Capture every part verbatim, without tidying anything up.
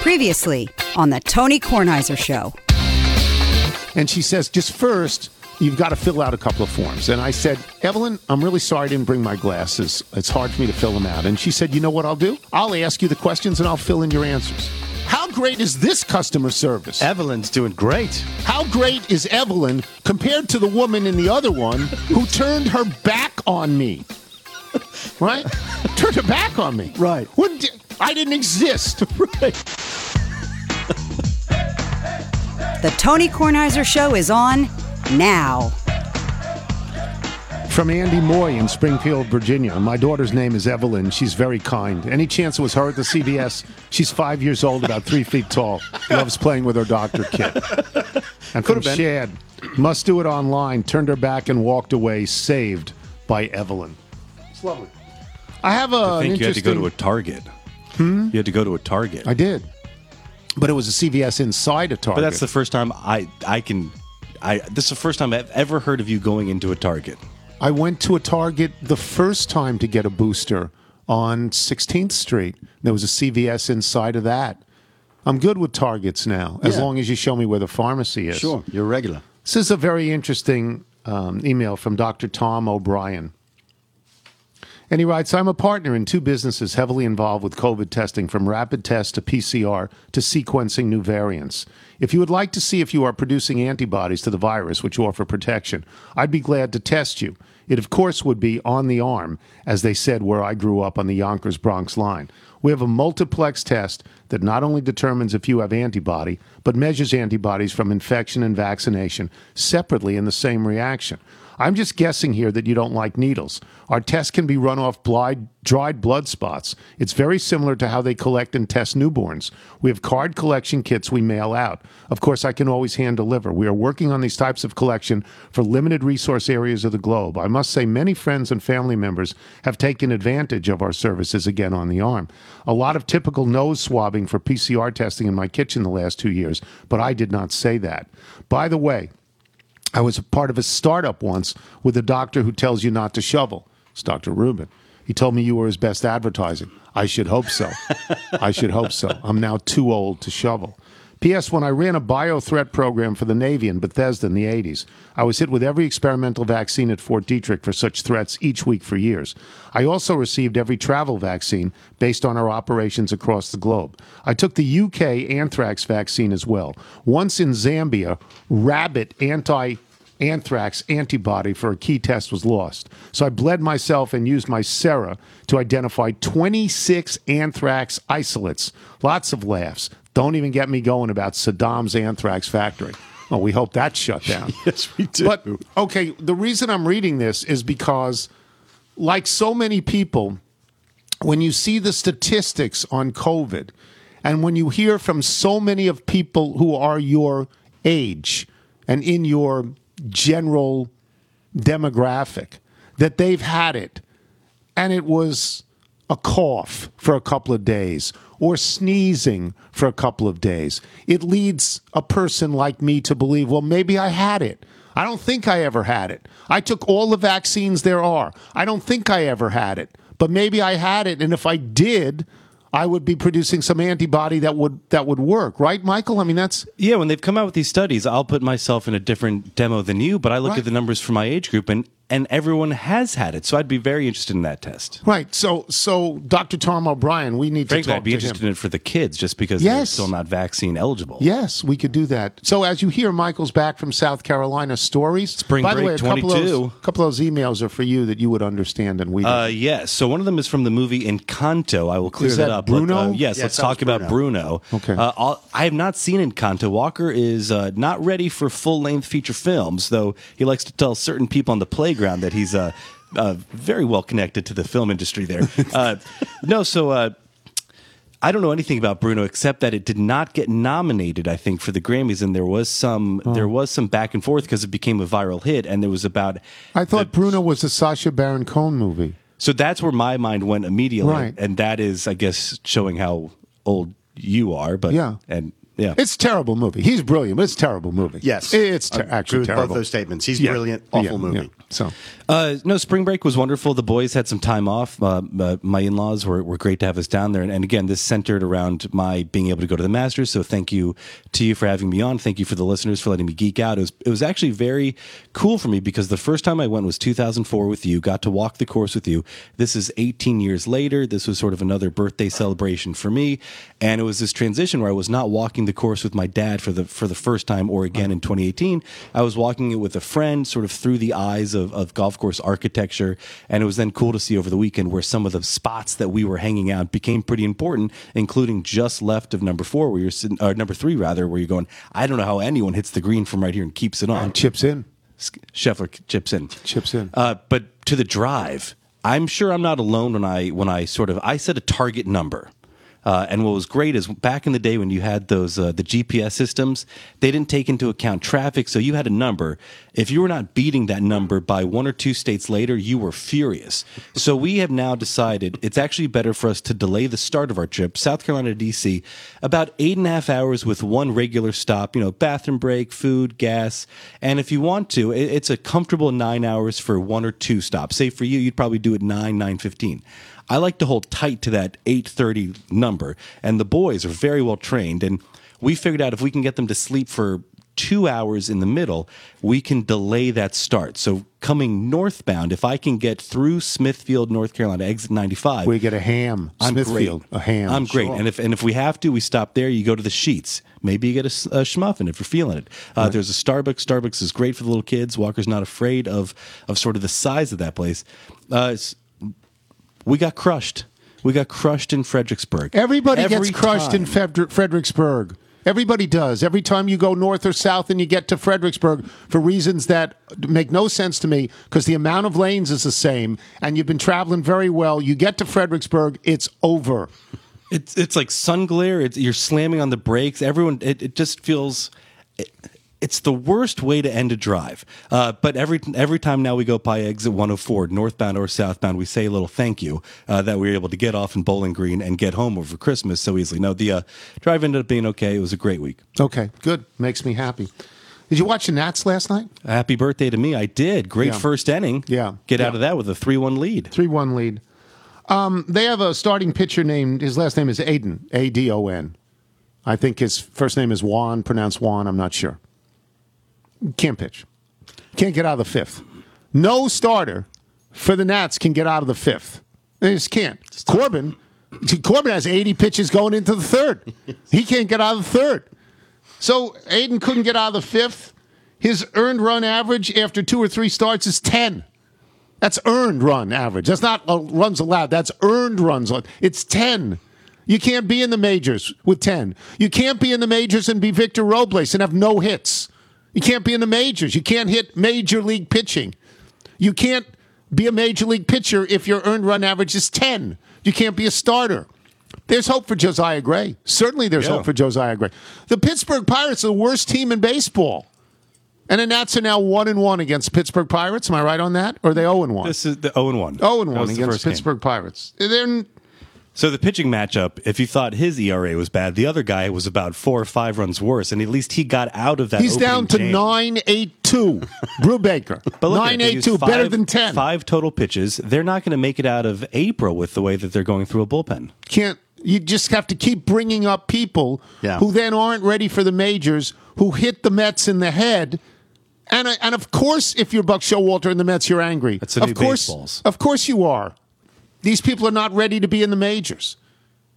Previously on the Tony Kornheiser Show. And she says, just first, you've got to fill out a couple of forms. And I said, Evelyn, I'm really sorry I didn't bring my glasses. It's hard for me to fill them out. And she said, you know what I'll do? I'll ask you the questions and I'll fill in your answers. How great is this customer service? Evelyn's doing great. How great is Evelyn compared to the woman in the other one who turned her back on me? Right? Turned her back on me. Right. What? I didn't exist. Right. The Tony Kornheiser Show is on now. From Andy Moy in Springfield, Virginia. My daughter's name is Evelyn. She's very kind. Any chance it was her at the C V S? She's five years old, about three feet tall. Loves playing with her doctor kid. And from Shad, must do it online. Turned her back and walked away. Saved by Evelyn. It's lovely. I have a. I think you interesting... had to go to a Target. Hmm? You had to go to a Target. I did, but it was a C V S inside a Target. But that's the first time I I can. I this is the first time I've ever heard of you going into a Target. I went to a Target the first time to get a booster on sixteenth Street. There was a C V S inside of that. I'm good with Targets now, as yeah. long as you show me where the pharmacy is. Sure, you're regular. This is a very interesting um, email from Doctor Tom O'Brien. And he writes, I'm a partner in two businesses heavily involved with COVID testing, from rapid test to P C R to sequencing new variants. If you would like to see if you are producing antibodies to the virus, which offer protection, I'd be glad to test you. It, of course, would be on the arm, as they said where I grew up on the Yonkers Bronx line. We have a multiplex test that not only determines if you have antibody, but measures antibodies from infection and vaccination separately in the same reaction. I'm just guessing here that you don't like needles. Our test can be run off blind, dried blood spots. It's very similar to how they collect and test newborns. We have card collection kits we mail out. Of course, I can always hand deliver. We are working on these types of collection for limited resource areas of the globe. I must say many friends and family members have taken advantage of our services again on the arm. A lot of typical nose swabbing for P C R testing in my kitchen the last two years, but I did not say that. By the way, I was a part of a startup once with a doctor who tells you not to shovel. It's Doctor Rubin. He told me you were his best advertising. I should hope so. I should hope so. I'm now too old to shovel. P S. When I ran a bio-threat program for the Navy in Bethesda in the eighties, I was hit with every experimental vaccine at Fort Detrick for such threats each week for years. I also received every travel vaccine based on our operations across the globe. I took the U K anthrax vaccine as well. Once in Zambia, rabbit anti anthrax antibody for a key test was lost. So I bled myself and used my sera to identify twenty-six anthrax isolates. Lots of laughs. Don't even get me going about Saddam's anthrax factory. Well, we hope that's shut down. Yes, we do. But, okay, the reason I'm reading this is because, like so many people, when you see the statistics on COVID, and when you hear from so many of people who are your age and in your general demographic, that they've had it, and it was a cough for a couple of days, or sneezing for a couple of days. It leads a person like me to believe, well, maybe I had it. I don't think I ever had it. I took all the vaccines there are. I don't think I ever had it. But maybe I had it, and if I did, I would be producing some antibody that would that would work, right, Michael? I mean, that's... Yeah, when they've come out with these studies, I'll put myself in a different demo than you, but I look right. at the numbers for my age group, and, and everyone has had it, so I'd be very interested in that test. Right, so so Doctor Tom O'Brien, we need Frankly, to talk to him. I'd be interested in it for the kids, just because yes. they're still not vaccine eligible. Yes, we could do that. So as you hear, Michael's back from South Carolina stories. Spring By break the way, a couple, of those, a couple of those emails are for you that you would understand and we don't. Uh, yes, yeah. So one of them is from the movie Encanto. I will clear Is that up. Bruno? Let, uh, yes, yeah, let's talk Bruno. about Bruno. Okay. Uh, I have not seen Encanto. Walker is uh, not ready for full-length feature films, though he likes to tell certain people on the playground that he's uh, uh, very well connected to the film industry there. uh, no, so... Uh, I don't know anything about Bruno except that it did not get nominated, I think, for the Grammys, and there was some oh. there was some back and forth because it became a viral hit, and there was about... I thought the, Bruno was a Sacha Baron Cohen movie. So that's where my mind went immediately, right. and that is, I guess, showing how old you are. But yeah, and yeah, it's a terrible movie. He's brilliant, but it's a terrible movie. Yes, it's ter- actually terrible. Both those statements. He's yeah. brilliant, awful yeah. movie. Yeah. So, uh, no, spring break was wonderful. The boys had some time off. Uh, uh, my in-laws were, were great to have us down there. And, and again, this centered around my being able to go to the Masters. So thank you to you for having me on. Thank you for the listeners for letting me geek out. It was, it was actually very cool for me because the first time I went was two thousand four with you, got to walk the course with you. This is eighteen years later. This was sort of another birthday celebration for me. And it was this transition where I was not walking the course with my dad for the, for the first time or again in twenty eighteen. I was walking it with a friend sort of through the eyes of Of, of golf course architecture, and it was then cool to see over the weekend where some of the spots that we were hanging out became pretty important, including just left of number four, where you're sitting, or number three rather, where you're going, I don't know how anyone hits the green from right here and keeps it on. And chips in. Scheffler chips in. Chips in. Uh, but to the drive, I'm sure I'm not alone when I when I sort of I set a target number. Uh, and what was great is back in the day when you had those uh, the G P S systems, they didn't take into account traffic, so you had a number. If you were not beating that number by one or two states later, you were furious. So we have now decided it's actually better for us to delay the start of our trip, South Carolina to D C, about eight and a half hours with one regular stop, you know, bathroom break, food, gas. And if you want to, it's a comfortable nine hours for one or two stops. Say for you, you'd probably do it nine, nine fifteen. I like to hold tight to that eight thirty number, and the boys are very well trained, and we figured out if we can get them to sleep for two hours in the middle, we can delay that start. So coming northbound, if I can get through Smithfield, North Carolina, exit ninety-five. We get a ham. I'm Smithfield, great. A ham. I'm great. Sure. And if and if we have to, we stop there. You go to the Sheets. Maybe you get a, a schmuffin if you're feeling it. Uh, right. There's a Starbucks. Starbucks is great for the little kids. Walker's not afraid of, of sort of the size of that place. Uh, it's, We got crushed. We got crushed in Fredericksburg. Everybody Every gets crushed time. in Fred- Fredericksburg. Everybody does. Every time you go north or south and you get to Fredericksburg, for reasons that make no sense to me, because the amount of lanes is the same, and you've been traveling very well. You get to Fredericksburg, it's over. It's it's like sun glare. It's, you're slamming on the brakes. Everyone, it, it just feels... It, It's the worst way to end a drive. Uh, but every every time now we go by exit one oh four, northbound or southbound, we say a little thank you uh, that we were able to get off in Bowling Green and get home over Christmas so easily. No, the uh, drive ended up being okay. It was a great week. Okay, good. Makes me happy. Did you watch the Nats last night? Happy birthday to me. I did. Great yeah. first inning. Yeah. Get yeah. out of that with a three one lead. three one lead. Um, they have a starting pitcher named, his last name is Adon, A D O N. I think his first name is Juan, pronounced Juan. I'm not sure. Can't pitch. Can't get out of the fifth. No starter for the Nats can get out of the fifth. They just can't. Corbin, Corbin has eighty pitches going into the third. He can't get out of the third. So Adon couldn't get out of the fifth. His earned run average after two or three starts is ten. That's earned run average. That's not runs allowed. That's earned runs. It's ten. You can't be in the majors with ten. You can't be in the majors and be Victor Robles and have no hits. You can't be in the majors. You can't hit major league pitching. You can't be a major league pitcher if your earned run average is ten. You can't be a starter. There's hope for Josiah Gray. Certainly there's yeah. hope for Josiah Gray. The Pittsburgh Pirates are the worst team in baseball. And the Nats are now one and one against Pittsburgh Pirates. Am I right on that? Or are they zero and one? This is the zero and one. zero and one against Pittsburgh game. Pirates. They're... So the pitching matchup, if you thought his E R A was bad, the other guy was about four or five runs worse, and at least he got out of that. He's down to nine eight two, Brubaker. nine eight two, better than ten. Five total pitches. They're not going to make it out of April with the way that they're going through a bullpen. Can't. You just have to keep bringing up people yeah. who then aren't ready for the majors, who hit the Mets in the head. And, and of course, if you're Buck Showalter and the Mets, you're angry. That's the new baseballs. Of course you are. These people are not ready to be in the majors.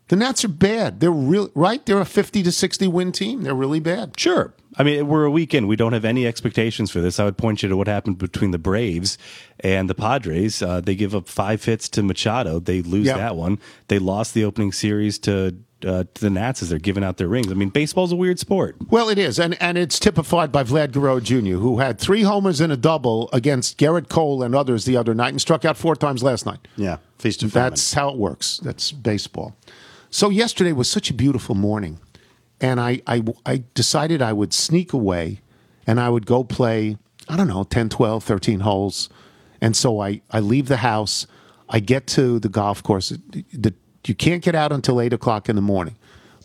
The Nats are bad. They're real, right? They're a fifty to sixty win team. They're really bad. Sure. I mean, we're a weekend. We don't have any expectations for this. I would point you to what happened between the Braves and the Padres. Uh, they give up five hits to Machado. They lose yep. that one. They lost the opening series to, uh, to the Nats as they're giving out their rings. I mean, baseball's a weird sport. Well, it is, and and it's typified by Vlad Guerrero Junior, who had three homers and a double against Garrett Cole and others the other night and struck out four times last night. Yeah. That's how it works. That's baseball. So yesterday was such a beautiful morning, and I, I, I decided I would sneak away, and I would go play, I don't know, ten, twelve, thirteen holes. And so I, I leave the house. I get to the golf course. The, you can't get out until eight o'clock in the morning.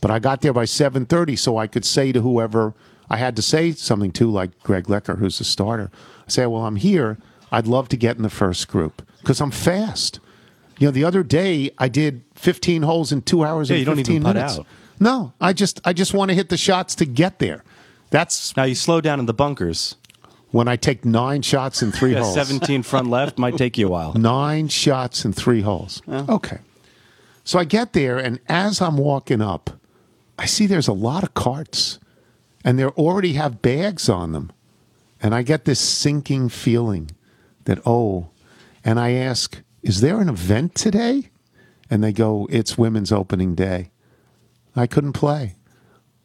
But I got there by seven thirty, so I could say to whoever I had to say something to, like Greg Lecker, who's the starter, I say, well, I'm here. I'd love to get in the first group because I'm fast. You know, the other day I did fifteen holes in two hours yeah, and fifteen minutes. Yeah, you don't even minutes. putt out. No, I just I just want to hit the shots to get there. That's now you slow down in the bunkers. When I take nine shots in three yeah, holes, seventeen front left might take you a while. Nine shots in three holes. Yeah. Okay, so I get there, and as I'm walking up, I see there's a lot of carts, and they already have bags on them, and I get this sinking feeling that oh, and I ask, is there an event today? And they go, it's women's opening day. I couldn't play.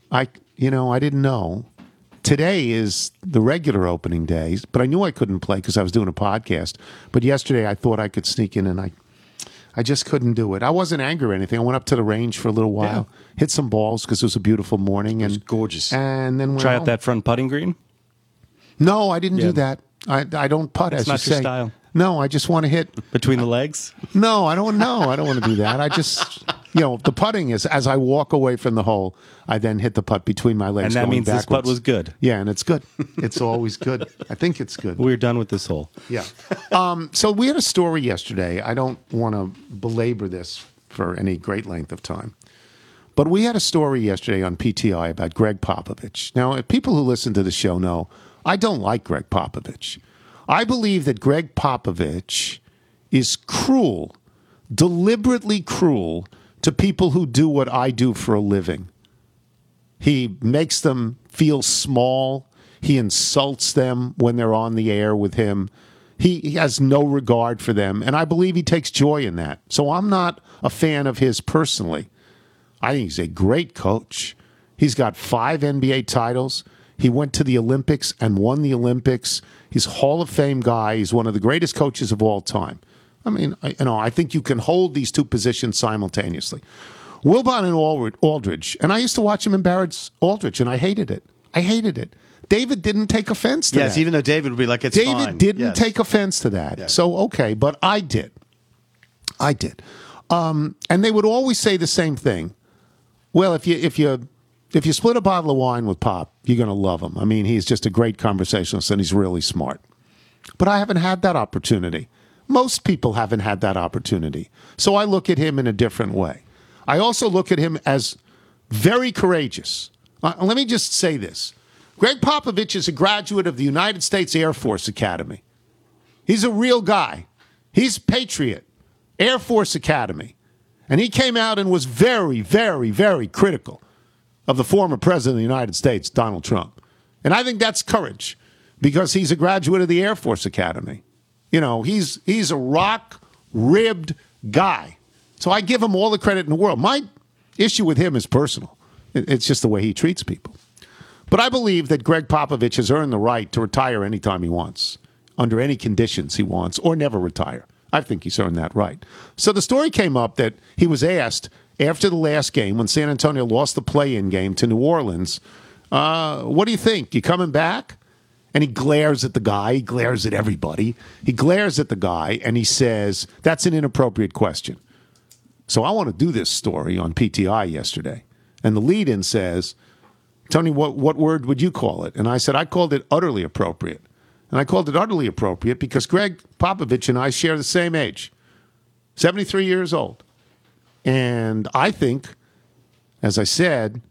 I, you know, I didn't know. Today is the regular opening day, but I knew I couldn't play because I was doing a podcast. But yesterday I thought I could sneak in, and I I just couldn't do it. I wasn't angry or anything. I went up to the range for a little while, yeah. hit some balls because it was a beautiful morning. It was and, gorgeous. And then Try out home. that front putting green? No, I didn't yeah. do that. I I don't putt, It's as not you your say. Style. No, I just want to hit. Between the legs? No, I don't know. I don't want to do that. I just... You know, the putting is, as I walk away from the hole, I then hit the putt between my legs. And that going means backwards. This putt was good. Yeah, and it's good. It's always good. I think it's good. We're done with this hole. Yeah. Um, so we had a story yesterday. I don't want to belabor this for any great length of time. But we had a story yesterday on P T I about Gregg Popovich. Now, if people who listen to the show know, I don't like Gregg Popovich. I believe that Gregg Popovich is cruel, deliberately cruel, to people who do what I do for a living. He makes them feel small. He insults them when they're on the air with him. He, he has no regard for them, and I believe he takes joy in that. So I'm not a fan of his personally. I think he's a great coach. He's got five N B A titles. He went to the Olympics and won the Olympics. He's a Hall of Fame guy. He's one of the greatest coaches of all time. I mean, I, you know, I think you can hold these two positions simultaneously. Wilbon and Aldridge, and I used to watch him embarrass Aldridge, and I hated it. I hated it. David didn't take offense to yes, that. Yes, even though David would be like, it's David fine. David didn't yes. take offense to that. Yes. So, okay, but I did. I did. Um, and they would always say the same thing. Well, if you if you, if you split a bottle of wine with Pop, you're going to love him. I mean, he's just a great conversationalist, and he's really smart. But I haven't had that opportunity. Most people haven't had that opportunity. So I look at him in a different way. I also look at him as very courageous. Uh, let me just say this. Gregg Popovich is a graduate of the United States Air Force Academy. He's a real guy. He's a patriot. Air Force Academy. And he came out and was very, very, very critical of the former president of the United States, Donald Trump. And I think that's courage because he's a graduate of the Air Force Academy. You know, he's he's a rock-ribbed guy. So I give him all the credit in the world. My issue with him is personal. It's just the way he treats people. But I believe that Gregg Popovich has earned the right to retire anytime he wants, under any conditions he wants, or never retire. I think he's earned that right. So the story came up that he was asked after the last game, when San Antonio lost the play-in game to New Orleans, uh, what do you think? You coming back? And he glares at the guy. He glares at everybody. He glares at the guy, and he says, that's an inappropriate question. So I want to do this story on P T I yesterday. And the lead-in says, Tony, what, what word would you call it? And I said, I called it utterly appropriate. And I called it utterly appropriate because Gregg Popovich and I share the same age, seventy-three years old. And I think, as I said...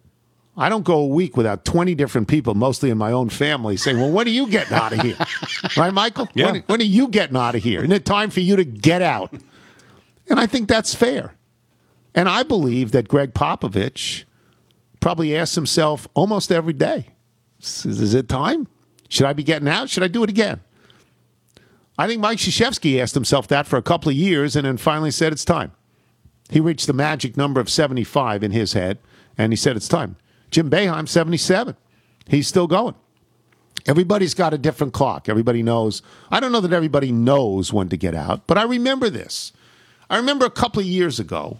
I don't go a week without twenty different people, mostly in my own family, saying, well, when are you getting out of here? Right, Michael? Yeah. When, when are you getting out of here? Isn't it time for you to get out? And I think that's fair. And I believe that Gregg Popovich probably asks himself almost every day, is it time? Should I be getting out? Should I do it again? I think Mike Krzyzewski asked himself that for a couple of years and then finally said it's time. He reached the magic number of seventy-five in his head, and he said it's time. Jim Boeheim, seventy-seven. He's still going. Everybody's got a different clock. Everybody knows. I don't know that everybody knows when to get out, but I remember this. I remember a couple of years ago,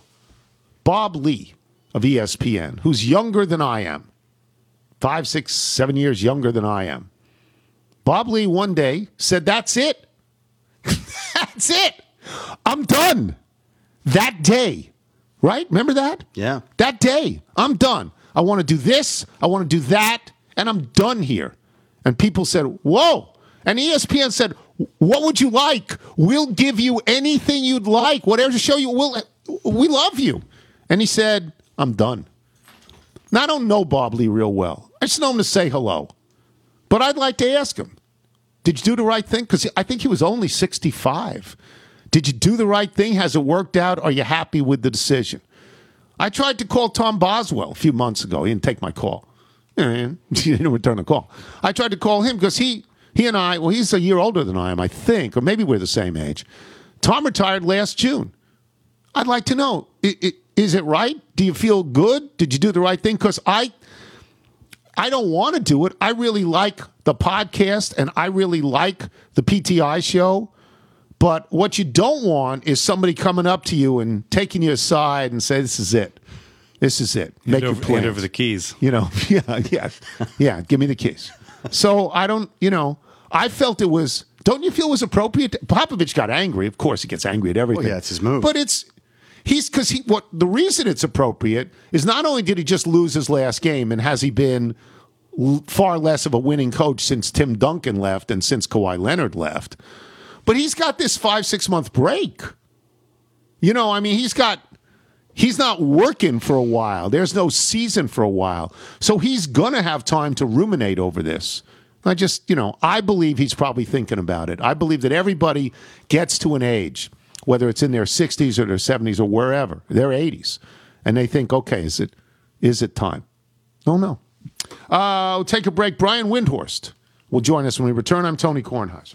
Bob Lee of E S P N, who's younger than I am, five, six, seven years younger than I am. Bob Lee one day said, that's it. That's it. I'm done. That day. Right? Remember that? Yeah. That day. I'm done. I want to do this, I want to do that, and I'm done here. And people said, whoa. And E S P N said, What would you like? We'll give you anything you'd like. Whatever show you, we'll, we love you. And he said, I'm done. Now, I don't know Bob Lee real well. I just know him to say hello. But I'd like to ask him, did you do the right thing? Because I think he was only sixty-five. Did you do the right thing? Has it worked out? Are you happy with the decision? I tried to call Tom Boswell a few months ago. He didn't take my call. He didn't return a call. I tried to call him because he, he and I, well, he's a year older than I am, I think, or maybe we're the same age. Tom retired last June. I'd like to know, is it right? Do you feel good? Did you do the right thing? Because I... I don't want to do it. I really like the podcast, and I really like the P T I show. But what you don't want is somebody coming up to you and taking you aside and say, this is it. This is it. Make your plans. Hand over the keys. You know, yeah, yeah, yeah, give me the keys. So I don't, you know, I felt it was, don't you feel it was appropriate? To, Popovich got angry. Of course, he gets angry at everything. Well, yeah, it's his move. But it's, he's, because he, what, the reason it's appropriate is not only did he just lose his last game, and has he been l- far less of a winning coach since Tim Duncan left and since Kawhi Leonard left, but he's got this five, six month break. You know, I mean, he's got, he's not working for a while. There's no season for a while. So he's going to have time to ruminate over this. I just, you know, I believe he's probably thinking about it. I believe that everybody gets to an age, whether it's in their sixties or their seventies or wherever, their eighties. And they think, okay, is it is it time? Oh, no. Uh, we'll take a break. Brian Windhorst will join us when we return. I'm Tony Kornheiser.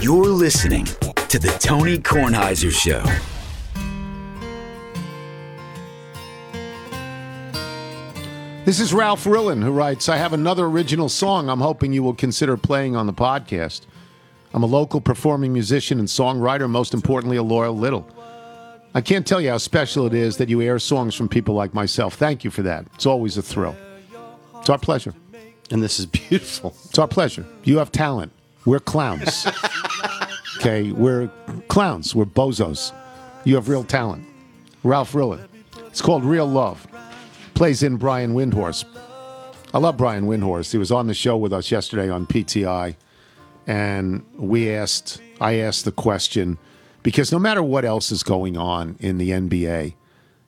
You're listening to The Tony Kornheiser Show. This is Ralph Rillin, who writes, I have another original song I'm hoping you will consider playing on the podcast. I'm a local performing musician and songwriter, most importantly, a loyal little. I can't tell you how special it is that you air songs from people like myself. Thank you for that. It's always a thrill. It's our pleasure. And this is beautiful. It's our pleasure. You have talent. We're clowns. Okay, we're clowns. We're bozos. You have real talent. Ralph Rillin. It's called Real Love. Plays in Brian Windhorst. I love Brian Windhorst. He was on the show with us yesterday on P T I, and we asked, I asked the question, because no matter what else is going on in the N B A,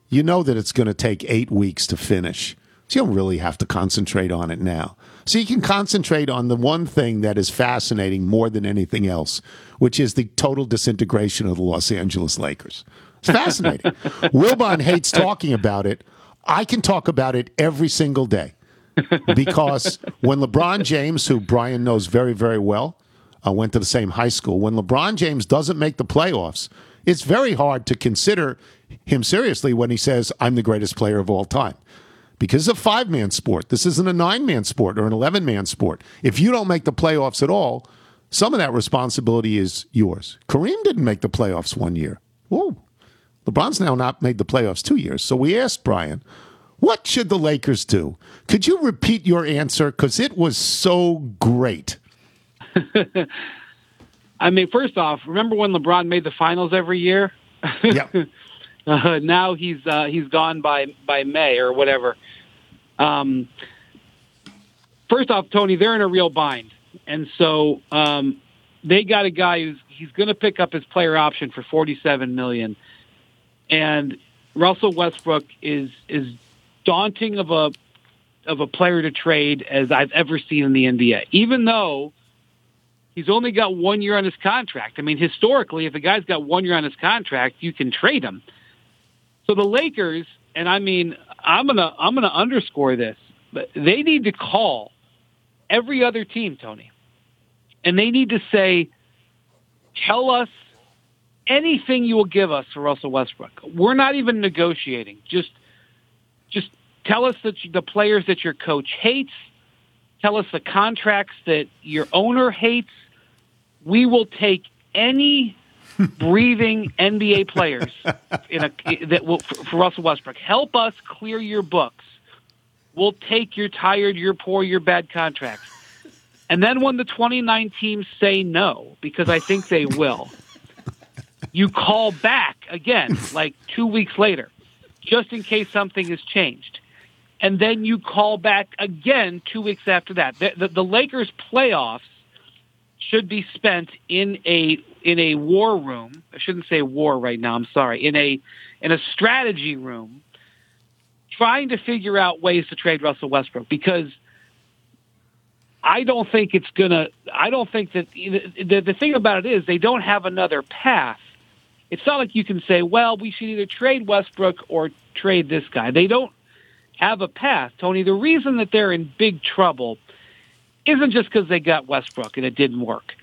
you know that it's going to take eight weeks to finish. So you don't really have to concentrate on it now. So you can concentrate on the one thing that is fascinating more than anything else, which is the total disintegration of the Los Angeles Lakers. It's fascinating. Wilbon hates talking about it. I can talk about it every single day, because when LeBron James, who Brian knows very, very well, uh, went to the same high school, when LeBron James doesn't make the playoffs, it's very hard to consider him seriously when he says, I'm the greatest player of all time. Because it's a five-man sport. This isn't a nine-man sport or an eleven-man sport. If you don't make the playoffs at all, some of that responsibility is yours. Kareem didn't make the playoffs one year. Whoa. LeBron's now not made the playoffs two years. So we asked Brian, what should the Lakers do? Could you repeat your answer? Because it was so great. I mean, first off, remember when LeBron made the finals every year? Yeah. uh, now he's uh, he's gone by, by May or whatever. Um, first off, Tony, they're in a real bind. And so um, they got a guy who's he's going to pick up his player option for forty-seven million dollars. And Russell Westbrook is is daunting of a of a player to trade as I've ever seen in the N B A. Even though he's only got one year on his contract. I mean, historically, if a guy's got one year on his contract, you can trade him. So the Lakers, and I mean, I'm gonna I'm gonna underscore this, but they need to call every other team, Tony, and they need to say, tell us anything you will give us for Russell Westbrook. We're not even negotiating. Just just tell us that you, the players that your coach hates. Tell us the contracts that your owner hates. we will take any breathing N B A players in a, that will, for Russell Westbrook. Help us clear your books. We'll take your tired, your poor, your bad contracts. And then when the twenty-nine teams say no, because I think they will, you call back again, like two weeks later, just in case something has changed. And then you call back again two weeks after that. The, the, the Lakers playoffs should be spent in a in a war room. I shouldn't say war right now. I'm sorry. In a in a strategy room, trying to figure out ways to trade Russell Westbrook, because I don't think it's gonna. I don't think that the the, the thing about it is they don't have another path. It's not like you can say, well, we should either trade Westbrook or trade this guy. They don't have a path, Tony. The reason that they're in big trouble isn't just because they got Westbrook and it didn't work.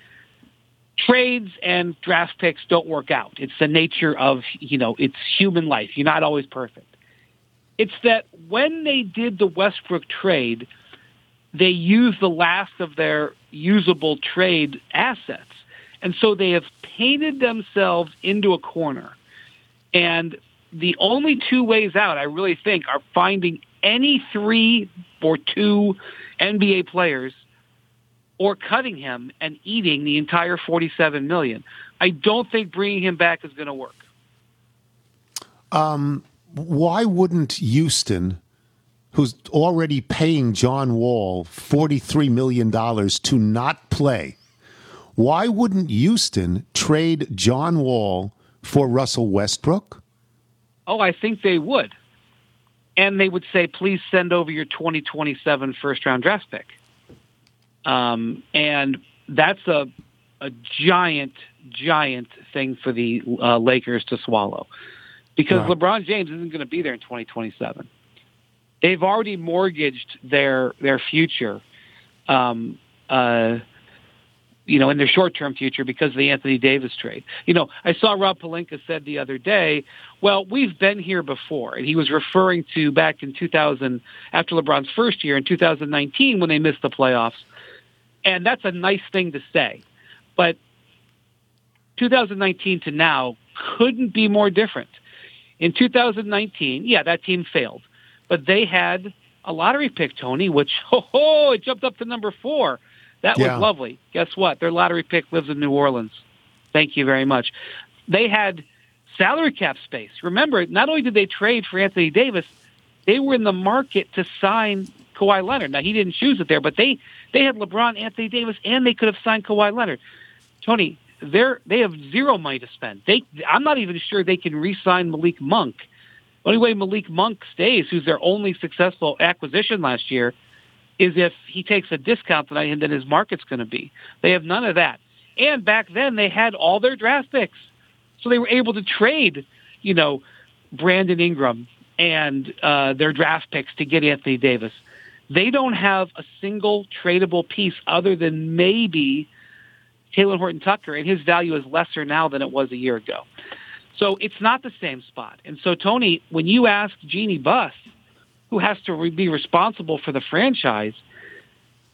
Trades and draft picks don't work out. It's the nature of, you know, it's human life. You're not always perfect. It's that when they did the Westbrook trade, they used the last of their usable trade assets. And so they have painted themselves into a corner. And the only two ways out, I really think, are finding any three or two N B A players or cutting him and eating the entire forty-seven million dollars. I don't think bringing him back is going to work. Um, why wouldn't Houston, who's already paying John Wall forty-three million dollars to not play, why wouldn't Houston trade John Wall for Russell Westbrook? Oh, I think they would. And they would say, please send over your twenty twenty-seven first-round draft pick. Um, and that's a a giant, giant thing for the uh, Lakers to swallow. Because wow. LeBron James isn't going to be there in twenty twenty-seven. They've already mortgaged their their future, um, uh, you know, in their short-term future because of the Anthony Davis trade. You know, I saw Rob Pelinka said the other day, well, we've been here before. And he was referring to back in two thousand, after LeBron's first year in two thousand nineteen when they missed the playoffs. And that's a nice thing to say. But two thousand nineteen to now couldn't be more different. In two thousand nineteen, yeah, that team failed. But they had a lottery pick, Tony, which, ho, ho, it jumped up to number four. That yeah. was lovely. Guess what? Their lottery pick lives in New Orleans. Thank you very much. They had salary cap space. Remember, not only did they trade for Anthony Davis, they were in the market to sign Kawhi Leonard. Now, he didn't choose it there, but they, they had LeBron, Anthony Davis, and they could have signed Kawhi Leonard. Tony, they're, they have zero money to spend. They, I'm not even sure they can re-sign Malik Monk. The only way Malik Monk stays, who's their only successful acquisition last year, is if he takes a discount tonight and then his market's going to be. They have none of that. And back then they had all their draft picks. So they were able to trade, you know, Brandon Ingram and uh, their draft picks to get Anthony Davis. They don't have a single tradable piece other than maybe Talen Horton-Tucker, and his value is lesser now than it was a year ago. So it's not the same spot. And so, Tony, when you ask Jeannie Buss, who has to re- be responsible for the franchise,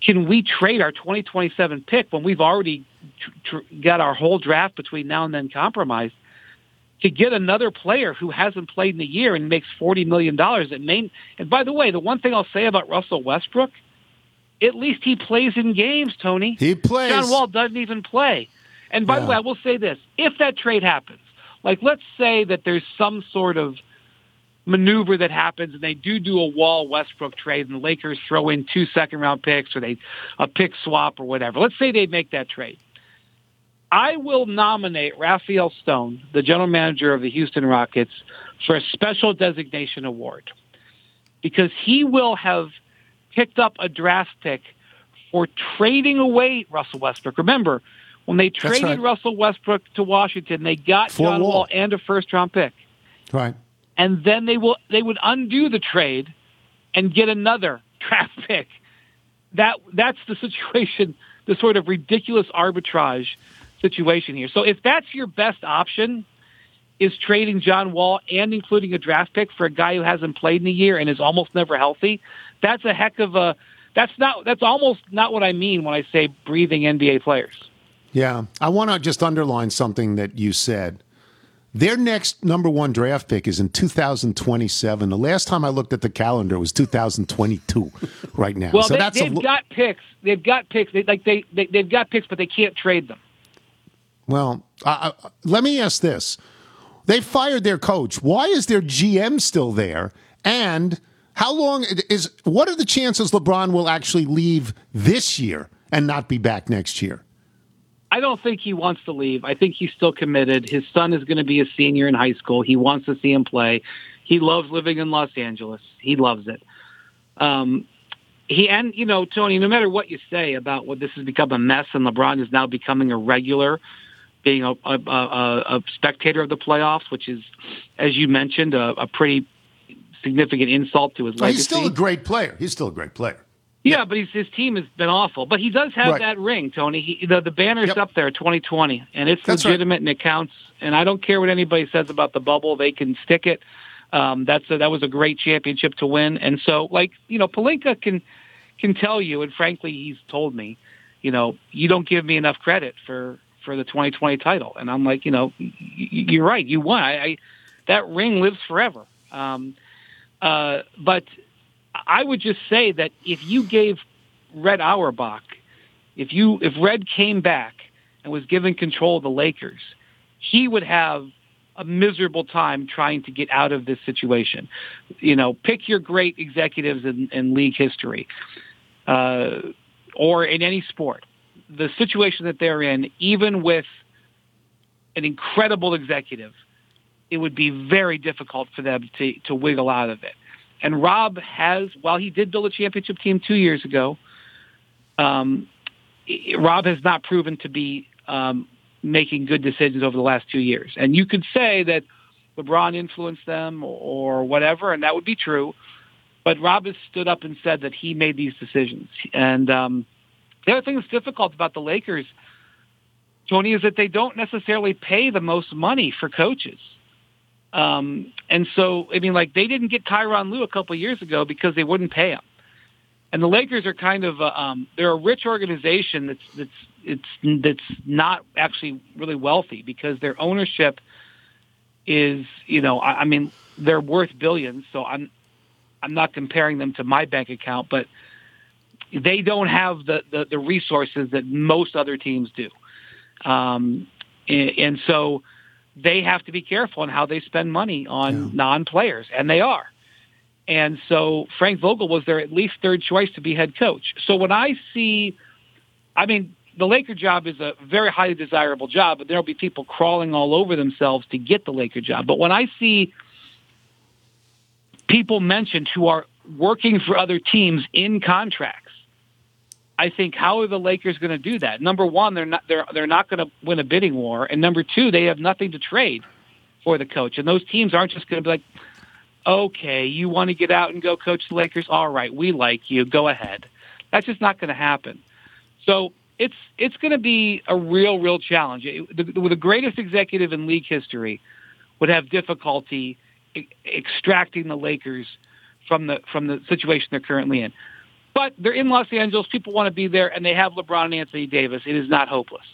can we trade our twenty twenty-seven pick when we've already tr- tr- got our whole draft between now and then compromised to get another player who hasn't played in a year and makes forty million dollars? And, main- and by the way, the one thing I'll say about Russell Westbrook, at least he plays in games, Tony. He plays. John Wall doesn't even play. And by yeah. the way, I will say this. If that trade happens, like let's say that there's some sort of maneuver that happens and they do do a Wall Westbrook trade and the Lakers throw in two second round picks or they a pick swap or whatever. Let's say they make that trade. I will nominate Raphael Stone, the general manager of the Houston Rockets, for a special designation award because he will have picked up a draft pick for trading away Russell Westbrook. Remember, when they traded right. Russell Westbrook to Washington, they got for John Wall. Wall and a first round pick. Right. And then they will they would undo the trade and get another draft pick. That that's the situation, the sort of ridiculous arbitrage situation here. So if that's your best option, is trading John Wall and including a draft pick for a guy who hasn't played in a year and is almost never healthy, that's a heck of a that's not that's almost not what I mean when I say breathing N B A players. Yeah. I want to just underline something that you said. Their next number one draft pick is in two thousand twenty-seven. The last time I looked at the calendar was two thousand twenty-two right now. Well, so they, that's they've a lo- got picks. They've got picks. They, like they, they, they've got picks, but they can't trade them. Well, I, I, let me ask this. They fired their coach. Why is their G M still there? And how long is? What are the chances LeBron will actually leave this year and not be back next year? I don't think he wants to leave. I think he's still committed. His son is going to be a senior in high school. He wants to see him play. He loves living in Los Angeles. He loves it. Um, he and, you know, Tony, no matter what you say about what this has become a mess and LeBron is now becoming a regular, being a, a, a, a spectator of the playoffs, which is, as you mentioned, a, a pretty significant insult to his legacy. He's still a great player. He's still a great player. Yeah, yep. But he's, his team has been awful. But he does have right. that ring, Tony. He, the, the banner's yep. up there, twenty twenty, and it's that's legitimate right. and it counts. And I don't care what anybody says about the bubble; they can stick it. Um, that's a, that was a great championship to win. And so, like you know, Pelinka can can tell you, and frankly, he's told me, you know, you don't give me enough credit for, for the twenty twenty title. And I'm like, you know, you're right. You won. I, I that ring lives forever. Um, uh, but. I would just say that if you gave Red Auerbach, if you if Red came back and was given control of the Lakers, he would have a miserable time trying to get out of this situation. You know, pick your great executives in, in league history uh, or in any sport. The situation that they're in, even with an incredible executive, it would be very difficult for them to, to wiggle out of it. And Rob has, while he did build a championship team two years ago, um, Rob has not proven to be um, making good decisions over the last two years. And you could say that LeBron influenced them or whatever, and that would be true. But Rob has stood up and said that he made these decisions. And um, the other thing that's difficult about the Lakers, Tony, is that they don't necessarily pay the most money for coaches. Um, and so, I mean, like, they didn't get Tyronn Lue a couple of years ago because they wouldn't pay him. And the Lakers are kind of, a, um, they're a rich organization that's, that's, it's, that's not actually really wealthy because their ownership is, you know, I, I mean, they're worth billions. So I'm, I'm not comparing them to my bank account, but they don't have the, the, the resources that most other teams do. Um, and, and so, they have to be careful on how they spend money on yeah. non-players, and they are. And so Frank Vogel was their at least third choice to be head coach. So when I see, I mean, the Laker job is a very highly desirable job, but there'll be people crawling all over themselves to get the Laker job. But when I see people mentioned who are working for other teams in contracts, I think, how are the Lakers going to do that? Number one, they're not they're they're not going to win a bidding war, and number two, they have nothing to trade for the coach, and those teams aren't just going to be like, okay, you want to get out and go coach the Lakers? All right, we like you. Go ahead. That's just not going to happen. So it's it's going to be a real, real challenge. It, the, the greatest executive in league history would have difficulty e- extracting the Lakers from the from the situation they're currently in. But they're in Los Angeles, people want to be there, and they have LeBron and Anthony Davis. It is not hopeless.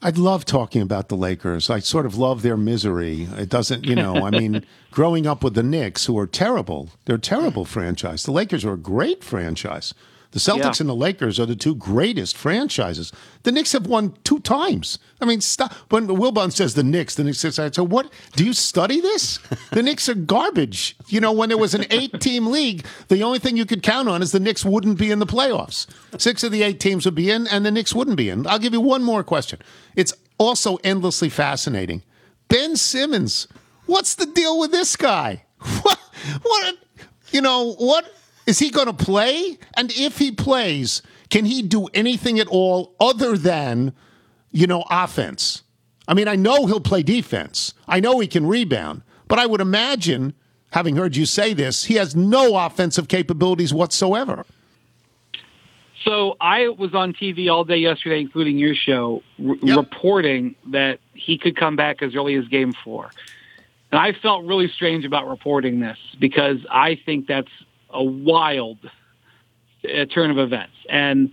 I love talking about the Lakers. I sort of love their misery. It doesn't, you know, I mean, growing up with the Knicks, who are terrible, they're a terrible franchise. The Lakers are a great franchise. The Celtics yeah. and the Lakers are the two greatest franchises. The Knicks have won two times. I mean, stop. When Wilbon says the Knicks, the Knicks says, so what, do you study this? The Knicks are garbage. You know, when there was an eight-team league, the only thing you could count on is the Knicks wouldn't be in the playoffs. Six of the eight teams would be in, and the Knicks wouldn't be in. I'll give you one more question. It's also endlessly fascinating. Ben Simmons, what's the deal with this guy? What? What? You know, what? Is he going to play? And if he plays, can he do anything at all other than, you know, offense? I mean, I know he'll play defense. I know he can rebound. But I would imagine, having heard you say this, he has no offensive capabilities whatsoever. So I was on T V all day yesterday, including your show, r- yep. reporting that he could come back as early as game four. And I felt really strange about reporting this because I think that's a wild uh, turn of events. And,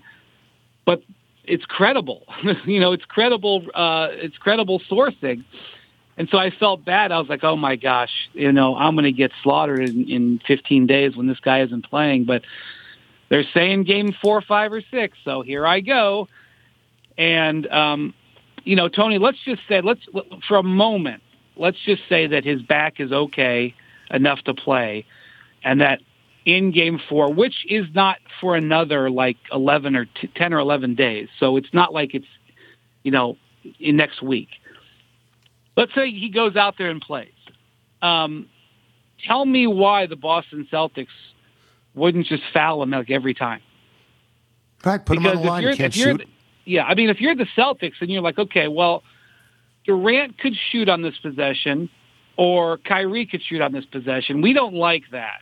but it's credible. you know, it's credible. Uh, it's credible sourcing. And so I felt bad. I was like, oh, my gosh, you know, I'm going to get slaughtered in, in fifteen days when this guy isn't playing. But they're saying game four, five, or six. So here I go. And, um, you know, Tony, let's just say, let's for a moment, let's just say that his back is okay enough to play, and that in game four, which is not for another like eleven or t- ten or eleven days. So it's not like it's, you know, in next week. Let's say he goes out there and plays. Um, tell me why the Boston Celtics wouldn't just foul him like every time. Right, put because him on the line. You can't shoot. The, yeah, I mean, if you're the Celtics and you're like, okay, well, Durant could shoot on this possession, or Kyrie could shoot on this possession. We don't like that.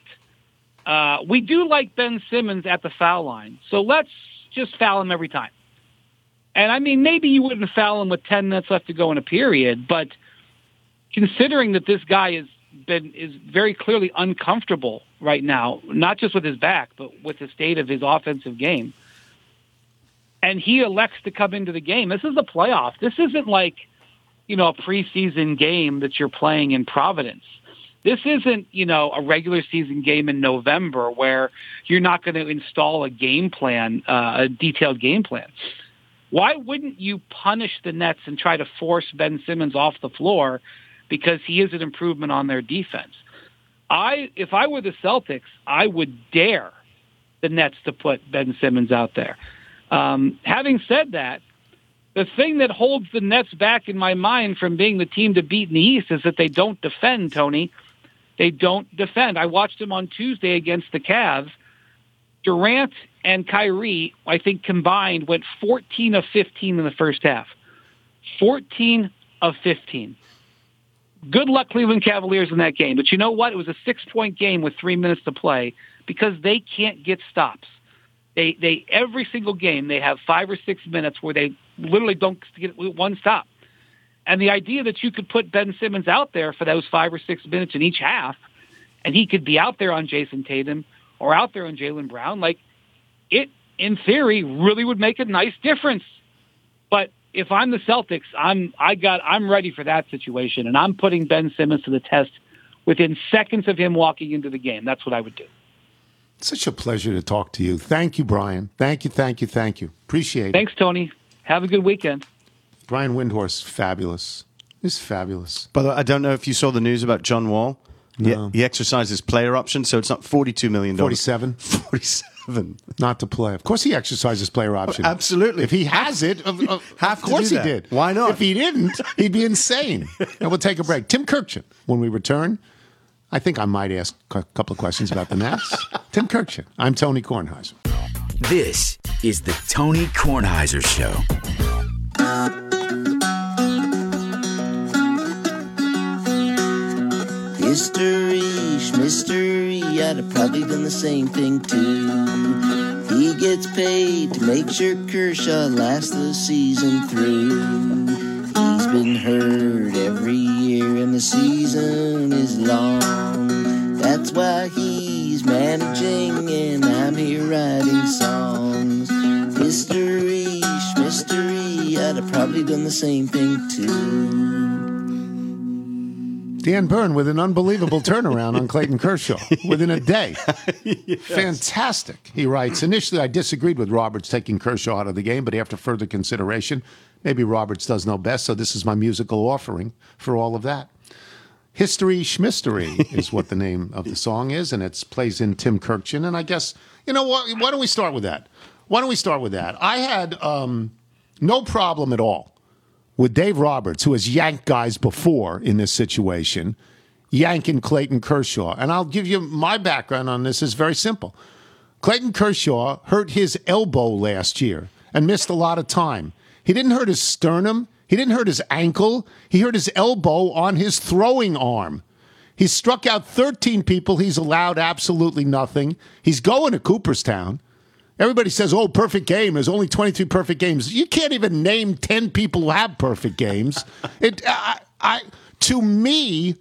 Uh, we do like Ben Simmons at the foul line, so let's just foul him every time. And, I mean, maybe you wouldn't foul him with ten minutes left to go in a period, but considering that this guy has been is very clearly uncomfortable right now, not just with his back, but with the state of his offensive game, and he elects to come into the game. This is a playoff. This isn't like, you know, a preseason game that you're playing in Providence. This isn't, you know, a regular season game in November where you're not going to install a game plan, uh, a detailed game plan. Why wouldn't you punish the Nets and try to force Ben Simmons off the floor because he is an improvement on their defense? I, if I were the Celtics, I would dare the Nets to put Ben Simmons out there. Um, having said that, the thing that holds the Nets back in my mind from being the team to beat in the East is that they don't defend, Tony. They don't defend. I watched them on Tuesday against the Cavs. Durant and Kyrie, I think, combined went fourteen of fifteen in the first half. fourteen of fifteen. Good luck, Cleveland Cavaliers, in that game. But you know what? It was a six-point game with three minutes to play because they can't get stops. They, they every single game, they have five or six minutes where they literally don't get one stop. And the idea that you could put Ben Simmons out there for those five or six minutes in each half, and he could be out there on Jason Tatum or out there on Jaylen Brown, like it, in theory, really would make a nice difference. But if I'm the Celtics, I'm I got I'm ready for that situation, and I'm putting Ben Simmons to the test within seconds of him walking into the game. That's what I would do. Such a pleasure to talk to you. Thank you, Brian. Thank you, thank you, thank you. Appreciate it. Thanks, Tony. Have a good weekend. Brian Windhorst, fabulous. He's fabulous. By the way, I don't know if you saw the news about John Wall. No. He, he exercised his player option, so it's not forty-two million dollars. forty-seven forty-seven Not to play. Of course he exercised his player option. Absolutely. If he has it, of, of, of course he did. Why not? If he didn't, he'd be insane. And we'll take a break. Tim Kirkchin, when we return, I think I might ask a couple of questions about the Nats. Tim Kirkchin. I'm Tony Kornheiser. This is the Tony Kornheiser Show. History, mystery, I'd have probably done the same thing too. He gets paid to make sure Kershaw lasts the season through. He's been hurt every year and the season is long. That's why he's managing and I'm here writing songs. History, mystery, I'd have probably done the same thing too. Dan Byrne with an unbelievable turnaround on Clayton Kershaw within a day. Yes. Fantastic, he writes. Initially, I disagreed with Roberts taking Kershaw out of the game, but after further consideration, maybe Roberts does know best, so this is my musical offering for all of that. History Schmistery is what the name of the song is, and it plays in Tim Kirkchin. And I guess, you know what, why don't we start with that? Why don't we start with that? I had um, no problem at all with Dave Roberts, who has yanked guys before in this situation, yanking Clayton Kershaw. And I'll give you my background on this. It's very simple. Clayton Kershaw hurt his elbow last year and missed a lot of time. He didn't hurt his sternum. He didn't hurt his ankle. He hurt his elbow on his throwing arm. He struck out thirteen people. He's allowed absolutely nothing. He's going to Cooperstown. Everybody says, oh, perfect game. There's only twenty-three perfect games. You can't even name ten people who have perfect games. It, I, I, to me,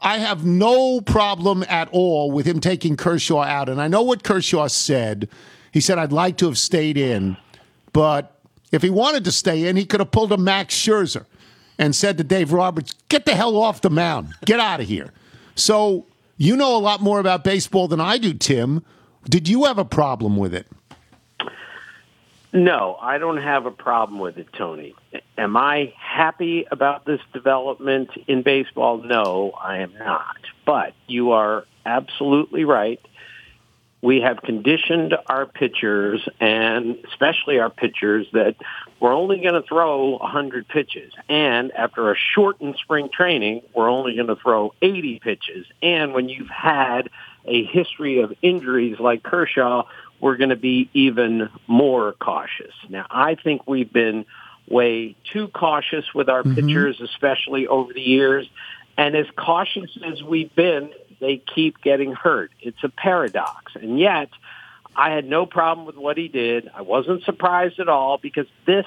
I have no problem at all with him taking Kershaw out. And I know what Kershaw said. He said, I'd like to have stayed in, but If he wanted to stay in, he could have pulled a Max Scherzer and said to Dave Roberts, get the hell off the mound. Get out of here. So you know a lot more about baseball than I do, Tim. Did you have a problem with it? No, I don't have a problem with it, Tony. Am I happy about this development in baseball? No, I am not. But you are absolutely right. We have conditioned our pitchers, and especially our pitchers, that we're only going to throw one hundred pitches. And after a shortened spring training, we're only going to throw eighty pitches. And when you've had a history of injuries like Kershaw, we're going to be even more cautious. Now, I think we've been way too cautious with our mm-hmm. pitchers, especially over the years. And as cautious as we've been, they keep getting hurt. It's a paradox. And yet, I had no problem with what he did. I wasn't surprised at all, because this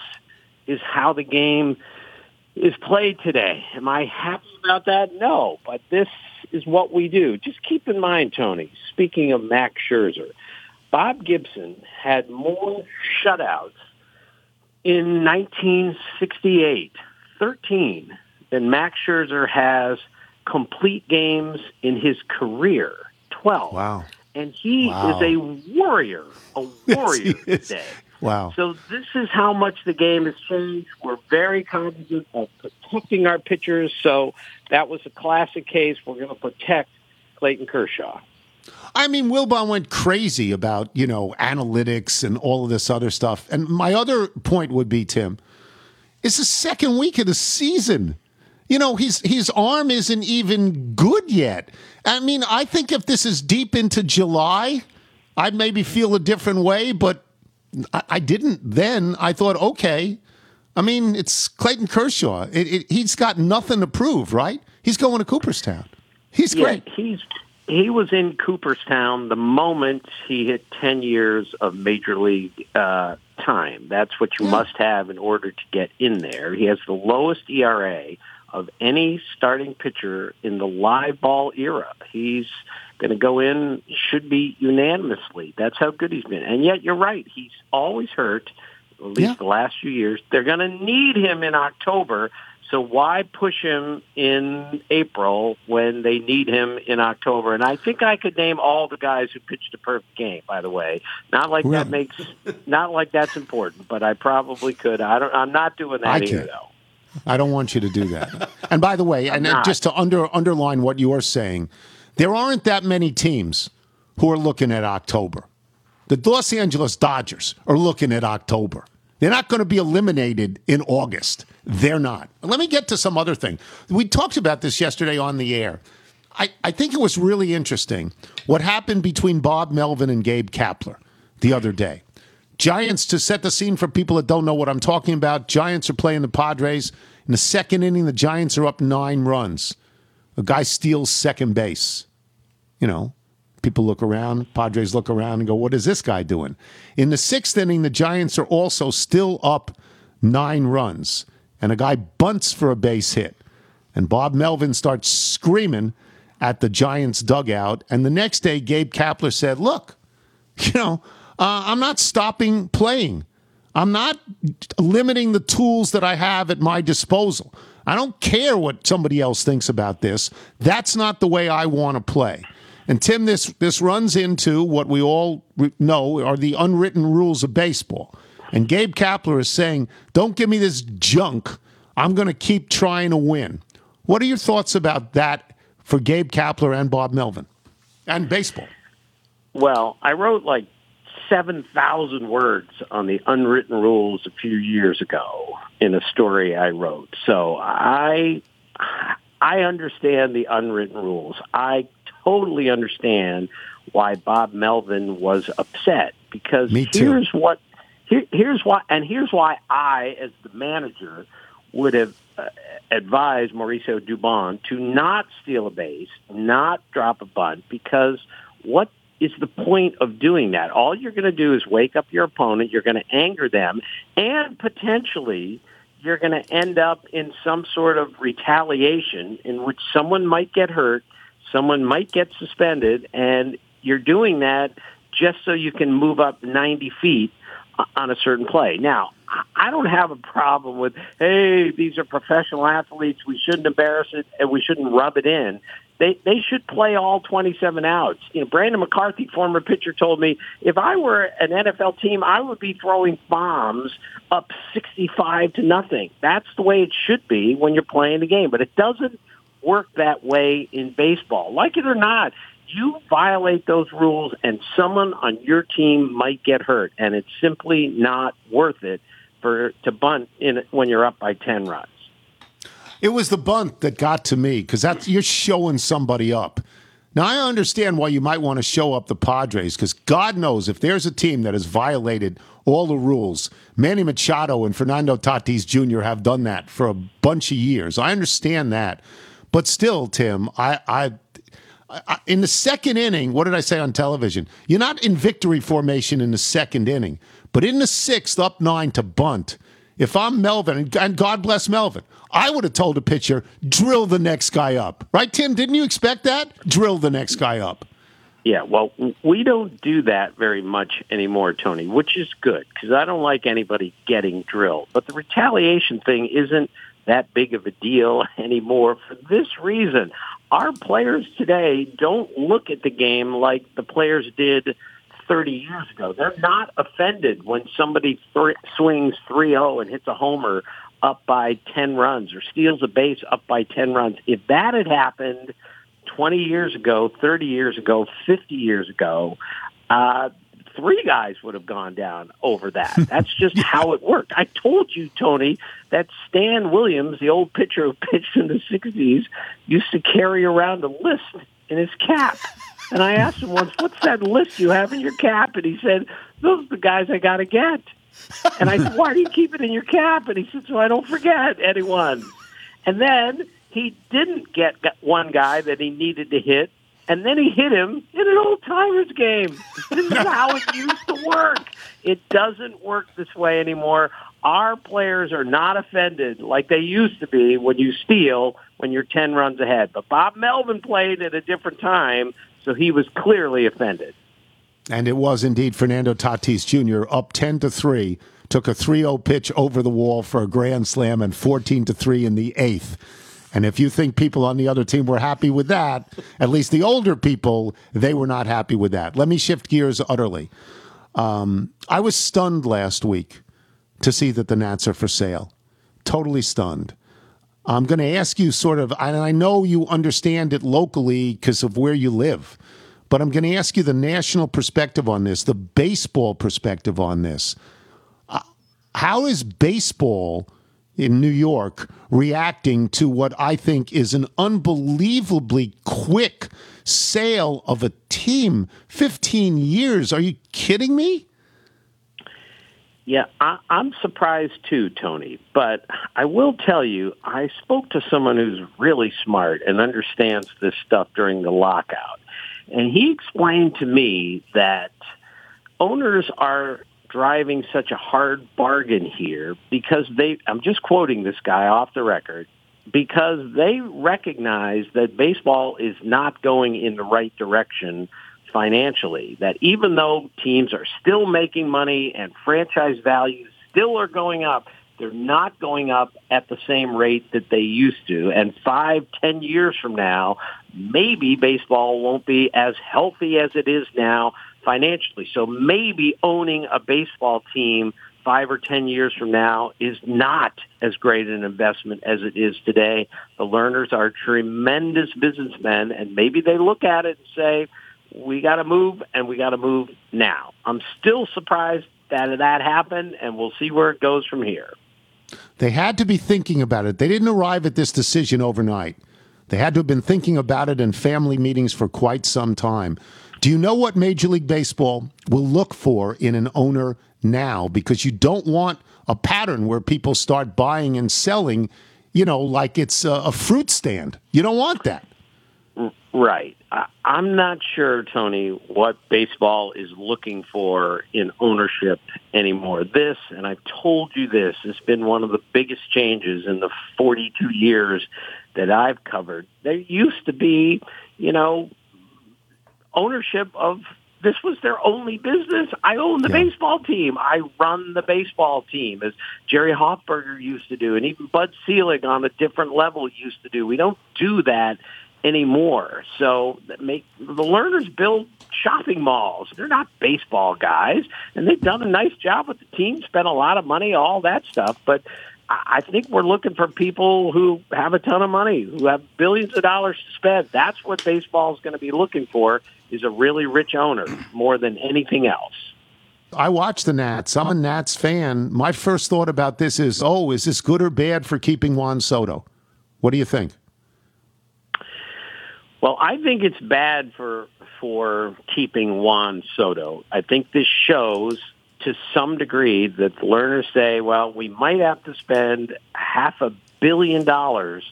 is how the game is played today. Am I happy about that? No, but this is what we do. Just keep in mind, Tony, speaking of Max Scherzer, Bob Gibson had more shutouts in nineteen sixty-eight, thirteen, than Max Scherzer has complete games in his career, twelve. Wow. And he wow. is a warrior, a warrior yes, today. Wow. So this is how much the game has changed. We're very cognizant of protecting our pitchers. So that was a classic case. We're going to protect Clayton Kershaw. I mean, Wilbon went crazy about, you know, analytics and all of this other stuff. And my other point would be, Tim, it's the second week of the season. You know, his, his arm isn't even good yet. I mean, I think if this is deep into July, I'd maybe feel a different way, but I, I didn't then. I thought, okay, I mean, it's Clayton Kershaw. It, it, he's got nothing to prove, right? He's going to Cooperstown. He's yeah, great. He's He was in Cooperstown the moment he hit ten years of Major League uh, time. That's what you yeah. must have in order to get in there. He has the lowest E R A of any starting pitcher in the live ball era. He's going to go in, should be unanimously. That's how good he's been. And yet, you're right, he's always hurt, at least yeah. the last few years. They're going to need him in October. So why push him in April when they need him in October? And I think I could name all the guys who pitched a perfect game, by the way. Not like right. that makes not like that's important, but I probably could. I don't I'm not doing that I either can. though. I don't want you to do that. And by the way, and not. just to under underline what you are saying, there aren't that many teams who are looking at October. The Los Angeles Dodgers are looking at October. They're not going to be eliminated in August. They're not. Let me get to some other thing. We talked about this yesterday on the air. I, I think it was really interesting what happened between Bob Melvin and Gabe Kapler the other day. Giants, to set the scene for people that don't know what I'm talking about, Giants are playing the Padres. In the second inning, the Giants are up nine runs. A guy steals second base. You know, people look around, Padres look around and go, what is this guy doing? In the sixth inning, the Giants are also still up nine runs. And a guy bunts for a base hit. And Bob Melvin starts screaming at the Giants' dugout. And the next day, Gabe Kapler said, look, you know, uh, I'm not stopping playing. I'm not limiting the tools that I have at my disposal. I don't care what somebody else thinks about this. That's not the way I want to play. And, Tim, this, this runs into what we all know are the unwritten rules of baseball. And Gabe Kapler is saying, don't give me this junk. I'm going to keep trying to win. What are your thoughts about that for Gabe Kapler and Bob Melvin and baseball? Well, I wrote like seven thousand words on the unwritten rules a few years ago in a story I wrote. So I, I understand the unwritten rules. I totally understand why Bob Melvin was upset, because here's what Here's why, and here's why I, as the manager, would have uh, advised Mauricio Dubon to not steal a base, not drop a bunt, because what is the point of doing that? All you're going to do is wake up your opponent, you're going to anger them, and potentially you're going to end up in some sort of retaliation in which someone might get hurt, someone might get suspended, and you're doing that just so you can move up ninety feet on a certain play. Now, I don't have a problem with, hey, these are professional athletes. We shouldn't embarrass it, and we shouldn't rub it in. They they should play all twenty-seven outs. You know, Brandon McCarthy, former pitcher, told me, if I were an N F L team, I would be throwing bombs up sixty-five to nothing. That's the way it should be when you're playing the game. But it doesn't work that way in baseball. Like it or not, you violate those rules and someone on your team might get hurt, and it's simply not worth it for to bunt in when you're up by ten runs. It was the bunt that got to me, because that's you're showing somebody up. Now, I understand why you might want to show up the Padres, because God knows if there's a team that has violated all the rules, Manny Machado and Fernando Tatis Junior have done that for a bunch of years. I understand that. But still, Tim, I, I, I in the second inning, what did I say on television? You're not in victory formation in the second inning, but in the sixth, up nine to bunt. If I'm Melvin, and God bless Melvin, I would have told a pitcher, drill the next guy up. Right, Tim? Didn't you expect that? Drill the next guy up. Yeah, well, we don't do that very much anymore, Tony, which is good, because I don't like anybody getting drilled. But the retaliation thing isn't that big of a deal anymore for this reason. Our players today don't look at the game like the players did thirty years ago. They're not offended when somebody th- swings three oh and hits a homer up by ten runs or steals a base up by ten runs. If that had happened twenty years ago, thirty years ago, fifty years ago, uh, three guys would have gone down over that. That's just how it worked. I told you, Tony, that Stan Williams, the old pitcher who pitched in the sixties, used to carry around a list in his cap. And I asked him once, what's that list you have in your cap? And he said, those are the guys I got to get. And I said, why do you keep it in your cap? And he said, so I don't forget anyone. And then he didn't get one guy that he needed to hit, and then he hit him in an old-timers game. This is how it used to work. It doesn't work this way anymore. Our players are not offended like they used to be when you steal when you're ten runs ahead. But Bob Melvin played at a different time, so he was clearly offended. And it was indeed Fernando Tatis Junior up ten to three, took a three oh pitch over the wall for a grand slam, and fourteen to three in the eighth. And if you think people on the other team were happy with that, at least the older people, they were not happy with that. Let me shift gears utterly. Um, I was stunned last week to see that the Nats are for sale. Totally stunned. I'm going to ask you sort of, and I know you understand it locally because of where you live, but I'm going to ask you the national perspective on this, the baseball perspective on this. Uh, how is baseball in New York reacting to what I think is an unbelievably quick sale of a team? fifteen years. Are you kidding me? Yeah, I, I'm surprised too, Tony. But I will tell you, I spoke to someone who's really smart and understands this stuff during the lockout. And he explained to me that owners are driving such a hard bargain here because they, I'm just quoting this guy off the record, because they recognize that baseball is not going in the right direction financially, that even though teams are still making money and franchise values still are going up, they're not going up at the same rate that they used to. And five, ten years from now, maybe baseball won't be as healthy as it is now financially. So maybe owning a baseball team five or ten years from now is not as great an investment as it is today. The learners are tremendous businessmen, and maybe they look at it and say, we got to move, and we got to move now. I'm still surprised that that happened, and we'll see where it goes from here. They had to be thinking about it. They didn't arrive at this decision overnight. They had to have been thinking about it in family meetings for quite some time. Do you know what Major League Baseball will look for in an owner now? Because you don't want a pattern where people start buying and selling, you know, like it's a, a fruit stand. You don't want that. Right. I, I'm not sure, Tony, what baseball is looking for in ownership anymore. This, and I've told you this, has been one of the biggest changes in the forty-two years that I've covered. There used to be, you know, ownership of this was their only business. I own the yeah. baseball team. I run the baseball team, as Jerry Hoffberger used to do, and even Bud Selig on a different level used to do. We don't do that anymore. So make, the learners build shopping malls. They're not baseball guys, and they've done a nice job with the team, spent a lot of money, all that stuff. But I think we're looking for people who have a ton of money, who have billions of dollars to spend. That's what baseball is going to be looking for, is a really rich owner more than anything else. I watch the Nats. I'm a Nats fan. My first thought about this is, oh, is this good or bad for keeping Juan Soto? What do you think? Well, I think it's bad for for keeping Juan Soto. I think this shows to some degree that the learners say, well, we might have to spend half a billion dollars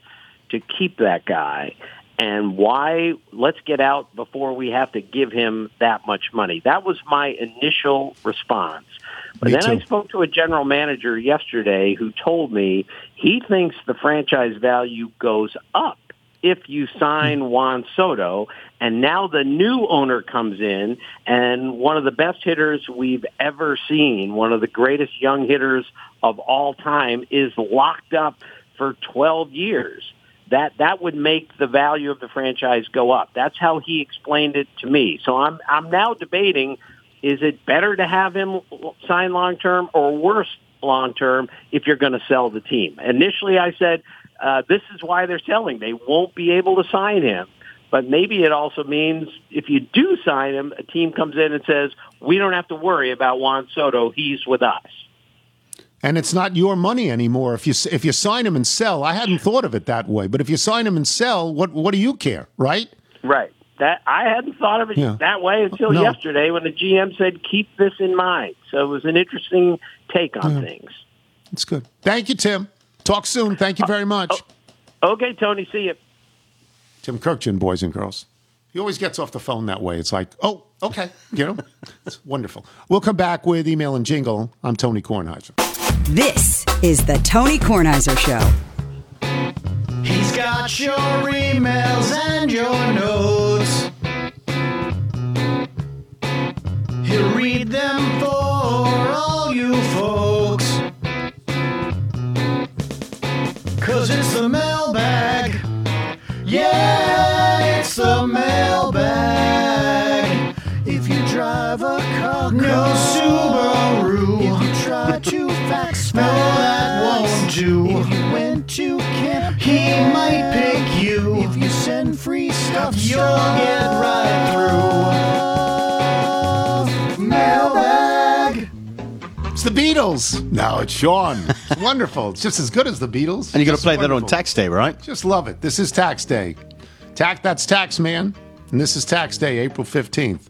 to keep that guy. And why? Let's get out before we have to give him that much money. That was my initial response. But then I spoke to a general manager yesterday who told me he thinks the franchise value goes up if you sign Juan Soto, and now the new owner comes in, and one of the best hitters we've ever seen, one of the greatest young hitters of all time, is locked up for twelve years. That that would make the value of the franchise go up. That's how he explained it to me. So I'm I'm now debating, is it better to have him sign long-term or worse long-term if you're going to sell the team? Initially, I said, Uh, this is why they're selling. They won't be able to sign him. But maybe it also means if you do sign him, a team comes in and says, we don't have to worry about Juan Soto. He's with us. And it's not your money anymore. If you if you sign him and sell, I hadn't thought of it that way. But if you sign him and sell, what what do you care, right? Right. That I hadn't thought of it yeah. that way until no. yesterday when the G M said, keep this in mind. So it was an interesting take on yeah. things. That's good. Thank you, Tim. Talk soon. Thank you very much. Oh, okay, Tony. See you. Tim Kirkjian, boys and girls. He always gets off the phone that way. It's like, oh, okay. You know, it's wonderful. We'll come back with email and jingle. I'm Tony Kornheiser. This is the Tony Kornheiser Show. He's got your emails and your notes. He'll read them for all you folks. Because it's the mailbag. Yeah, it's the mailbag. If you drive a car, no Subaru. If you try to fax, no, that won't do. If you went to camp, he might pick you. If you send free stuff, you'll get right through. Mailbag. It's the Beatles. No, it's Sean. Wonderful. It's just as good as the Beatles. And you're going to play wonderful. That on tax day, right? Just love it. This is tax day. Tax, that's tax, man. And this is tax day, April fifteenth.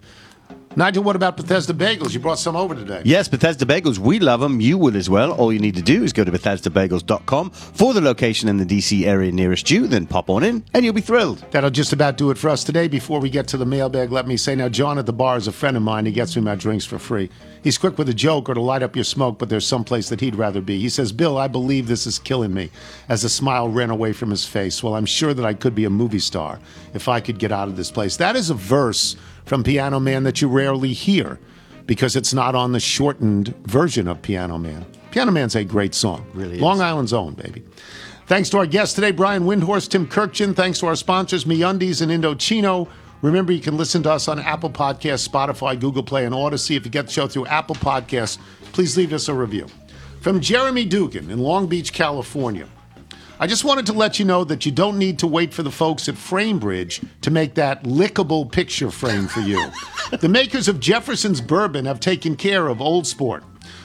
Nigel, what about Bethesda Bagels? You brought some over today. Yes, Bethesda Bagels. We love them. You will as well. All you need to do is go to Bethesda Bagels dot com for the location in the D C area nearest you. Then pop on in, and you'll be thrilled. That'll just about do it for us today. Before we get to the mailbag, let me say, now, John at the bar is a friend of mine. He gets me my drinks for free. He's quick with a joke or to light up your smoke, but there's someplace that he'd rather be. He says, Bill, I believe this is killing me, as a smile ran away from his face. Well, I'm sure that I could be a movie star if I could get out of this place. That is a verse from Piano Man that you rarely hear because it's not on the shortened version of Piano Man. Piano Man's a great song. Really is. Long Island's own, baby. Thanks to our guests today, Brian Windhorst, Tim Kirkjian. Thanks to our sponsors, MeUndies and Indochino. Remember, you can listen to us on Apple Podcasts, Spotify, Google Play, and Odyssey. If you get the show through Apple Podcasts, please leave us a review. From Jeremy Dugan in Long Beach, California. I just wanted to let you know that you don't need to wait for the folks at Framebridge to make that lickable picture frame for you. The makers of Jefferson's Bourbon have taken care of Old Sport.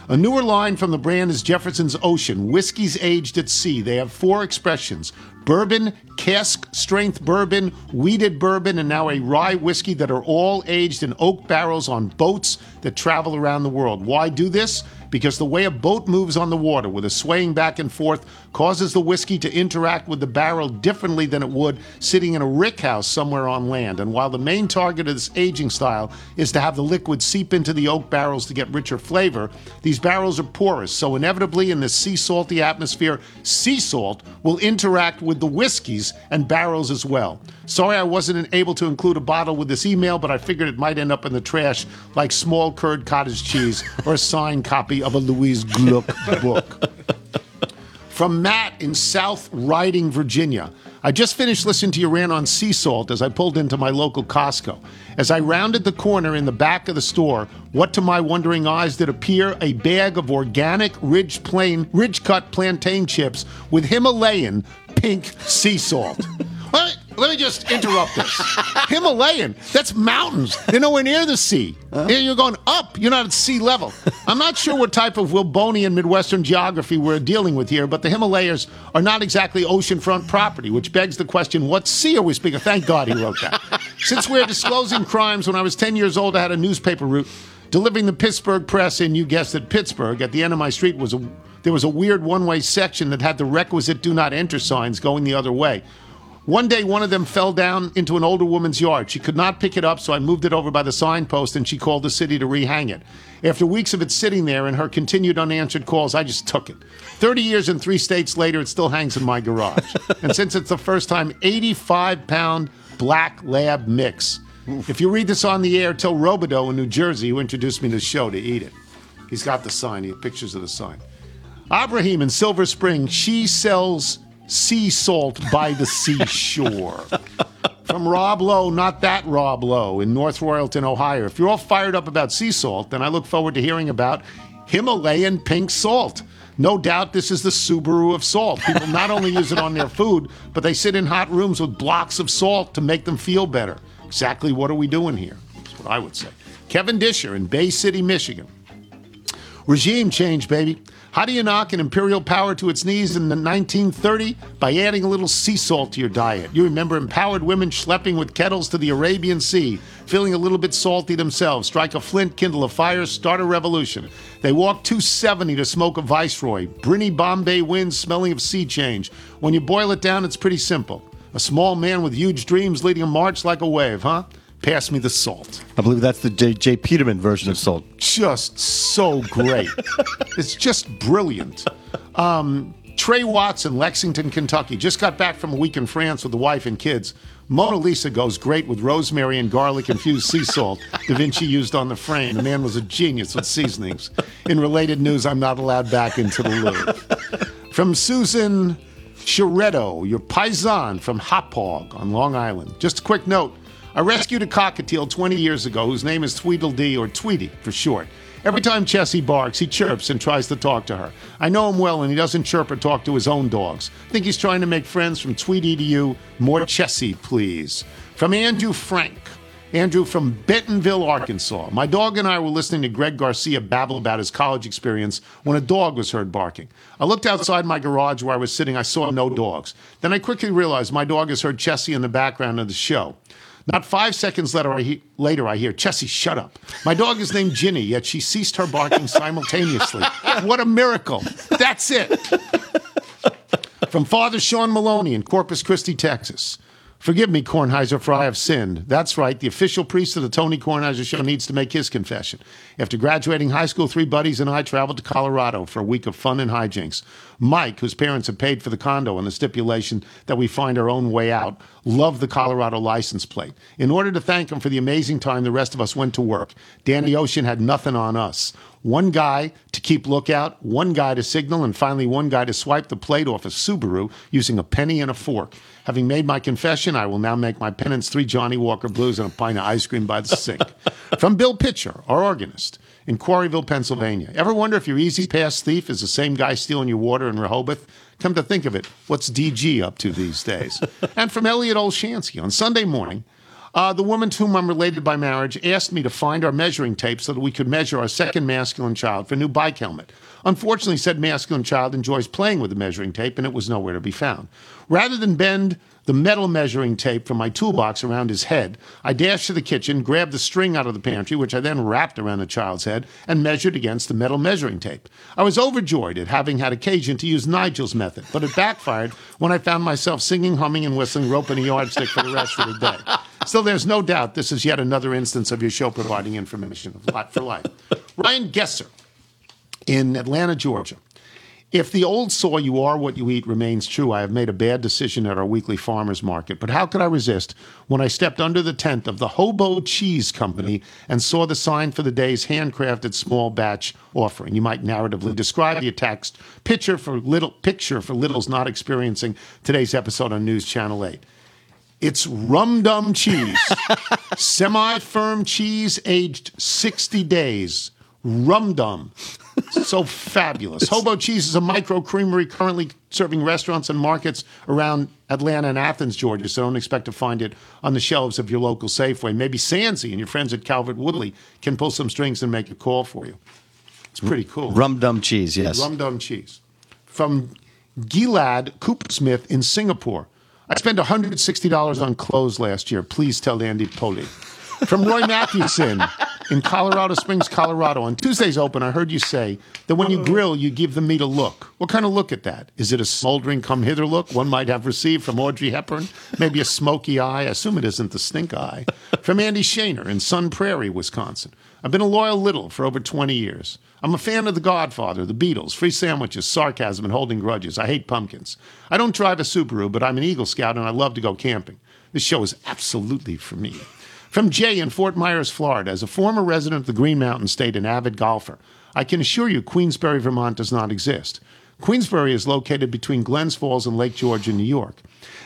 A newer line from the brand is Jefferson's Ocean, whiskeys aged at sea. They have four expressions: bourbon, cask strength bourbon, weeded bourbon, and now a rye whiskey that are all aged in oak barrels on boats that travel around the world. Why do this? because the way a boat moves on the water with a swaying back and forth causes the whiskey to interact with the barrel differently than it would sitting in a rickhouse somewhere on land. And while the main target of this aging style is to have the liquid seep into the oak barrels to get richer flavor, these barrels are porous, so inevitably in this sea salty atmosphere, sea salt will interact with the whiskeys and barrels as well. Sorry I wasn't able to include a bottle with this email, but I figured it might end up in the trash like small curd cottage cheese or a signed copy of a Louise Gluck book. From Matt in South Riding, Virginia. I just finished listening to your rant on sea salt as I pulled into my local Costco. As I rounded the corner in the back of the store, what to my wondering eyes did appear a bag of organic ridge plain, ridge-cut plantain chips with Himalayan pink sea salt. What? Let me just interrupt this. Himalayan, that's mountains. They're nowhere near the sea. Huh? You're going up. You're not at sea level. I'm not sure what type of Wilbonian Midwestern geography we're dealing with here, but the Himalayas are not exactly oceanfront property, which begs the question, what sea are we speaking of? Thank God he wrote that. Since we're disclosing crimes, when I was ten years old, I had a newspaper route delivering the Pittsburgh Press in, you guessed it, Pittsburgh. At the end of my street was a, there was a weird one-way section that had the requisite do not enter signs going the other way. One day, one of them fell down into an older woman's yard. She could not pick it up, so I moved it over by the signpost, and she called the city to rehang it. After weeks of it sitting there and her continued unanswered calls, I just took it. thirty years and three states later, it still hangs in my garage. And since it's the first time, eighty-five pound black lab mix. Oof. If you read this on the air, tell Robideau in New Jersey, who introduced me to the show, to eat it. He's got the sign. He has pictures of the sign. Abraham in Silver Spring, she sells sea salt by the seashore. From Rob Lowe, not that Rob Lowe, in North Royalton, Ohio. If you're all fired up about sea salt, then I look forward to hearing about Himalayan pink salt. No doubt this is the Subaru of salt. People not only use it on their food, but they sit in hot rooms with blocks of salt to make them feel better. Exactly what are we doing here? That's what I would say. Kevin Disher in Bay City, Michigan. Regime change, baby. How do you knock an imperial power to its knees in nineteen thirty? By adding a little sea salt to your diet. You remember empowered women schlepping with kettles to the Arabian Sea, feeling a little bit salty themselves. Strike a flint, kindle a fire, start a revolution. They walked two seventy to smoke a Viceroy. Briny Bombay winds, smelling of sea change. When you boil it down, it's pretty simple. A small man with huge dreams leading a march like a wave, huh? Pass me the salt. I believe that's the J. J. Peterman version of salt. Just so great. It's just brilliant. Um, Trey Watts in Lexington, Kentucky. Just got back from a week in France with the wife and kids. Mona Lisa goes great with rosemary and garlic-infused sea salt Da Vinci used on the frame. The man was a genius with seasonings. In related news, I'm not allowed back into the Louvre. From Susan Chiretto, your paisan from Hauppauge on Long Island. Just a quick note. I rescued a cockatiel twenty years ago whose name is Tweedledee, or Tweety for short. Every time Chessie barks, he chirps and tries to talk to her. I know him well, and he doesn't chirp or talk to his own dogs. I think he's trying to make friends from Tweety to you. More Chessie, please. From Andrew Frank. Andrew from Bentonville, Arkansas. My dog and I were listening to Greg Garcia babble about his college experience when a dog was heard barking. I looked outside my garage where I was sitting. I saw no dogs. Then I quickly realized my dog has heard Chessie in the background of the show. Not five seconds later I, he- later, I hear, Chessie, shut up. My dog is named Ginny, yet she ceased her barking simultaneously. What a miracle. That's it. From Father Sean Maloney in Corpus Christi, Texas. Forgive me, Kornheiser, for I have sinned. That's right. The official priest of the Tony Kornheiser Show needs to make his confession. After graduating high school, three buddies and I traveled to Colorado for a week of fun and hijinks. Mike, whose parents had paid for the condo on the stipulation that we find our own way out, loved the Colorado license plate. In order to thank him for the amazing time, the rest of us went to work. Danny Ocean had nothing on us. One guy to keep lookout, one guy to signal, and finally one guy to swipe the plate off a Subaru using a penny and a fork. Having made my confession, I will now make my penance, three Johnny Walker Blues and a pint of ice cream by the sink. From Bill Pitcher, our organist, in Quarryville, Pennsylvania. Ever wonder if your easy pass thief is the same guy stealing your water in Rehoboth? Come to think of it, what's D G up to these days? And from Elliot Olshansky, on Sunday morning, Uh, the woman to whom I'm related by marriage asked me to find our measuring tape so that we could measure our second masculine child for a new bike helmet. Unfortunately, said masculine child enjoys playing with the measuring tape, and it was nowhere to be found. Rather than bend the metal measuring tape from my toolbox around his head. I dashed to the kitchen, grabbed the string out of the pantry, which I then wrapped around the child's head, and measured against the metal measuring tape. I was overjoyed at having had occasion to use Nigel's method, but it backfired when I found myself singing, humming, and whistling rope and a yardstick for the rest of the day. Still, there's no doubt this is yet another instance of your show providing information for life. Ryan Gesser in Atlanta, Georgia. If the old saw you are what you eat remains true, I have made a bad decision at our weekly farmers market. But how could I resist when I stepped under the tent of the Hobo Cheese Company and saw the sign for the day's handcrafted small batch offering? You might narratively describe the attacks. Picture for little, picture for littles not experiencing today's episode on News Channel eight. It's rum-dum cheese, semi-firm cheese aged sixty days. Rum-dum. So fabulous. Hobo Cheese is a micro creamery currently serving restaurants and markets around Atlanta and Athens, Georgia, so don't expect to find it on the shelves of your local Safeway. Maybe Sansi and your friends at Calvert Woodley can pull some strings and make a call for you. It's pretty cool. Rum-dum cheese, yes. Rum-dum cheese. From Gilad Coopsmith in Singapore. I spent one hundred sixty dollars on clothes last year. Please tell Andy Poli. From Roy Mathewson in Colorado Springs, Colorado. On Tuesday's Open, I heard you say that when you grill, you give the meat a look. What kind of look at that? Is it a smoldering come-hither look one might have received from Audrey Hepburn? Maybe a smoky eye? I assume it isn't the stink eye. From Andy Shaner in Sun Prairie, Wisconsin. I've been a loyal little for over twenty years. I'm a fan of The Godfather, The Beatles, free sandwiches, sarcasm, and holding grudges. I hate pumpkins. I don't drive a Subaru, but I'm an Eagle Scout, and I love to go camping. This show is absolutely for me. From Jay in Fort Myers, Florida. As a former resident of the Green Mountain State and avid golfer, I can assure you Queensbury, Vermont does not exist. Queensbury is located between Glens Falls and Lake George in New York.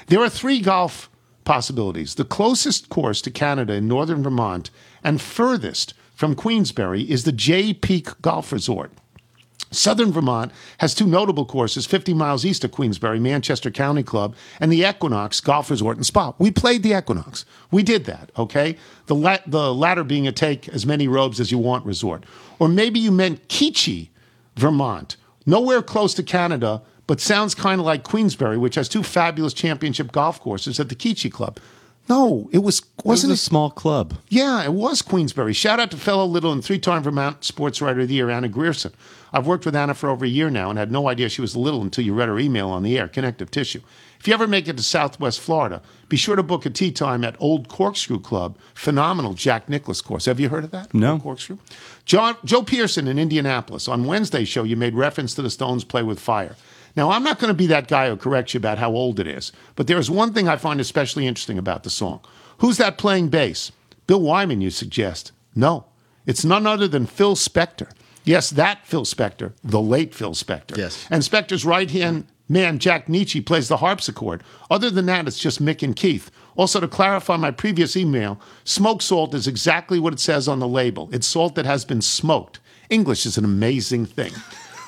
There are three golf possibilities. The closest course to Canada in northern Vermont and furthest from Queensbury is the Jay Peak Golf Resort. Southern Vermont has two notable courses, fifty miles east of Queensbury, Manchester County Club, and the Equinox Golf Resort and Spa. We played the Equinox. We did that, okay? The la- the latter being a take as many robes as you want resort. Or maybe you meant Keechee, Vermont. Nowhere close to Canada, but sounds kind of like Queensbury, which has two fabulous championship golf courses at the Keechee Club. No, it was wasn't it was a it? small club. Yeah, it was Queensbury. Shout out to fellow Little and three-time Vermont Sports Writer of the Year Anna Grierson. I've worked with Anna for over a year now and had no idea she was Little until you read her email on the air, Connective Tissue. If you ever make it to Southwest Florida, be sure to book a tea time at Old Corkscrew Club. Phenomenal Jack Nicklaus course. Have you heard of that? No. Old Corkscrew. John, Joe Pearson in Indianapolis. On Wednesday's show, you made reference to the Stones' Play with Fire. Now, I'm not going to be that guy who corrects you about how old it is, but there is one thing I find especially interesting about the song. Who's that playing bass? Bill Wyman, you suggest. No, it's none other than Phil Spector. Yes, that Phil Spector, the late Phil Spector. Yes. And Spector's right-hand man, Jack Nietzsche, plays the harpsichord. Other than that, it's just Mick and Keith. Also, to clarify my previous email, smoke salt is exactly what it says on the label. It's salt that has been smoked. English is an amazing thing.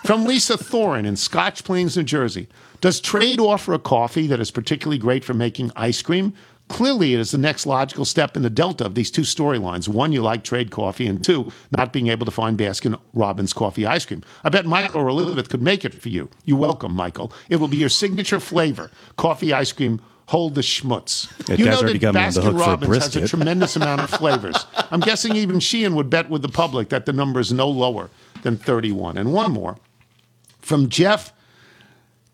From Lisa Thorin in Scotch Plains, New Jersey. Does Trade offer a coffee that is particularly great for making ice cream? Clearly, it is the next logical step in the delta of these two storylines. One, you like Trade coffee, and two, not being able to find Baskin-Robbins coffee ice cream. I bet Michael or Elizabeth could make it for you. You're welcome, Michael. It will be your signature flavor, coffee ice cream. Hold the schmutz. It you know that Baskin-Robbins has a tremendous amount of flavors. I'm guessing even Sheehan would bet with the public that the number is no lower than thirty-one. And one more. From Jeff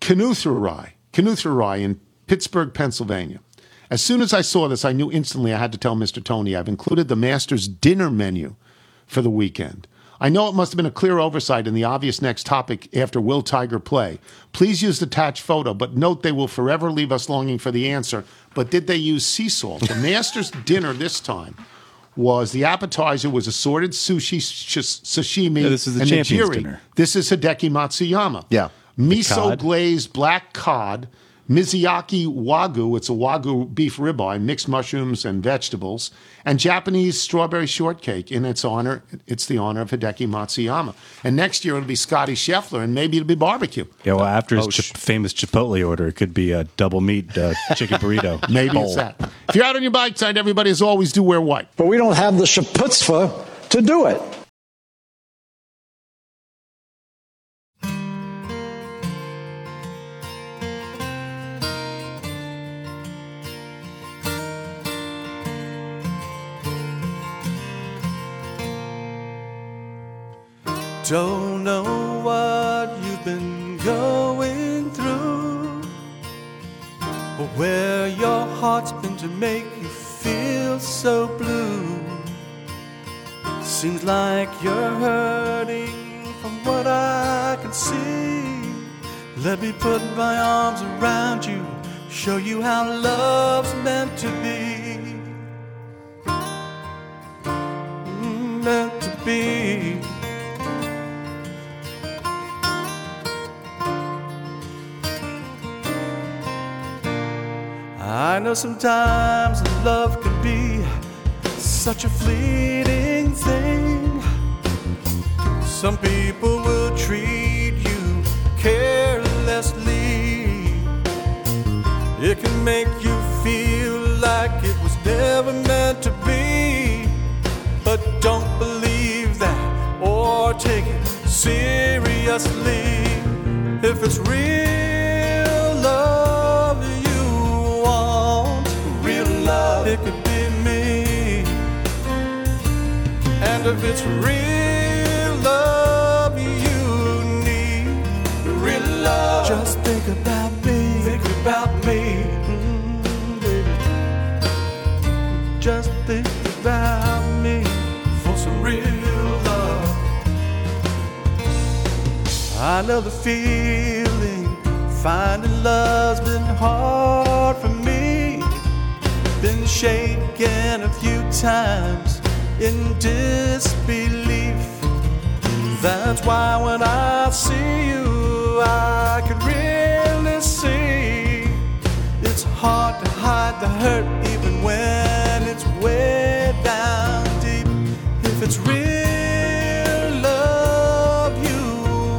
Canuthrai, Canuthrai in Pittsburgh, Pennsylvania. As soon as I saw this, I knew instantly I had to tell Mister Tony I've included the Masters dinner menu for the weekend. I know it must have been a clear oversight in the obvious next topic after Will Tiger Play. Please use the attached photo, but note they will forever leave us longing for the answer. But did they use sea salt? The Masters dinner this time was the appetizer was assorted sushi, sh- sashimi, yeah, this is the and champions nigiri. Dinner. This is Hideki Matsuyama. Yeah. Miso-glazed black cod, Mizuyaki wagyu, it's a wagyu beef ribeye, mixed mushrooms and vegetables, and Japanese strawberry shortcake in its honor. It's the honor of Hideki Matsuyama. And next year it'll be Scotty Scheffler, and maybe it'll be barbecue. Yeah, well, after his oh, ch- famous Chipotle order, it could be a double meat uh, chicken burrito. Maybe bowl. It's that. If you're out on your bike side, everybody, as always, do wear white. But we don't have the chaputzpah to do it. Don't know what you've been going through, or where your heart's been to make you feel so blue. Seems like you're hurting from what I can see. Let me put my arms around you, show you how love's meant to be. Meant to be. I know sometimes love can be such a fleeting thing. Some people will treat you carelessly. It can make you feel like it was never meant to be. But don't believe that or take it seriously. If it's real love you want, real love, it could be me. And if it's real love you need, real love, just think about me, think about me, mm, baby. Just think about me for some real love. I know the feeling, finding love's been hard for me. Been shaken a few times in disbelief. That's why when I see you, I can really see. It's hard to hide the hurt even when it's way down deep. If it's real love you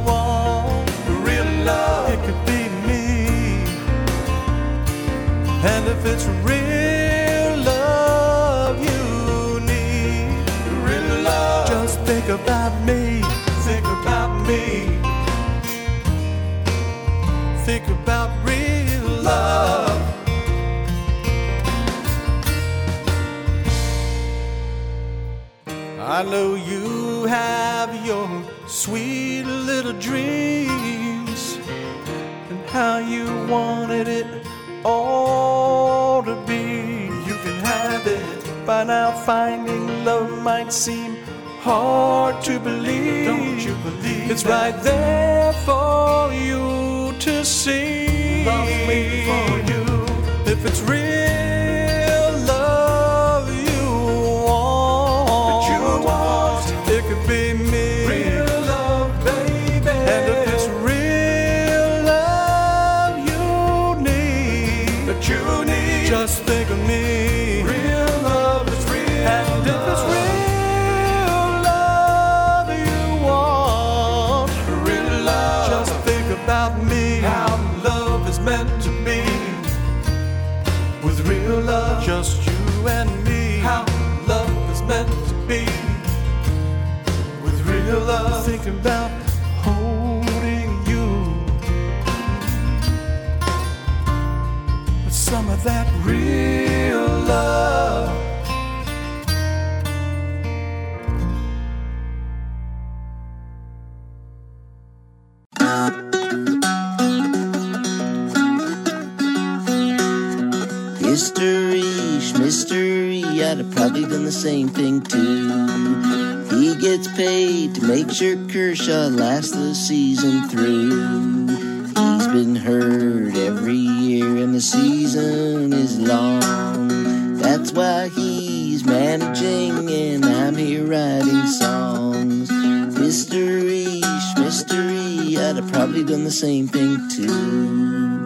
want, real love, it could be me. And if it's real think about me, think about me, think about real love. I know you have your sweet little dreams and how you wanted it all to be. You can have it. By now finding love might seem hard to believe. Don't you believe it's that? Right there for you to see. Love me for you. If it's real love you want, that you want, it could be me. Real love, baby. And if it's real love you need, that you need, just think of me. Real love is real. And if it's real about me, how love is meant to be, with real love, just you and me, how love is meant to be, with real love, thinking about holding you, with some of that real love. I'd have probably done the same thing too. He gets paid to make sure Kershaw lasts the season through. He's been hurt every year and the season is long. That's why he's managing and I'm here writing songs. Mystery, mystery, I'd have probably done the same thing too.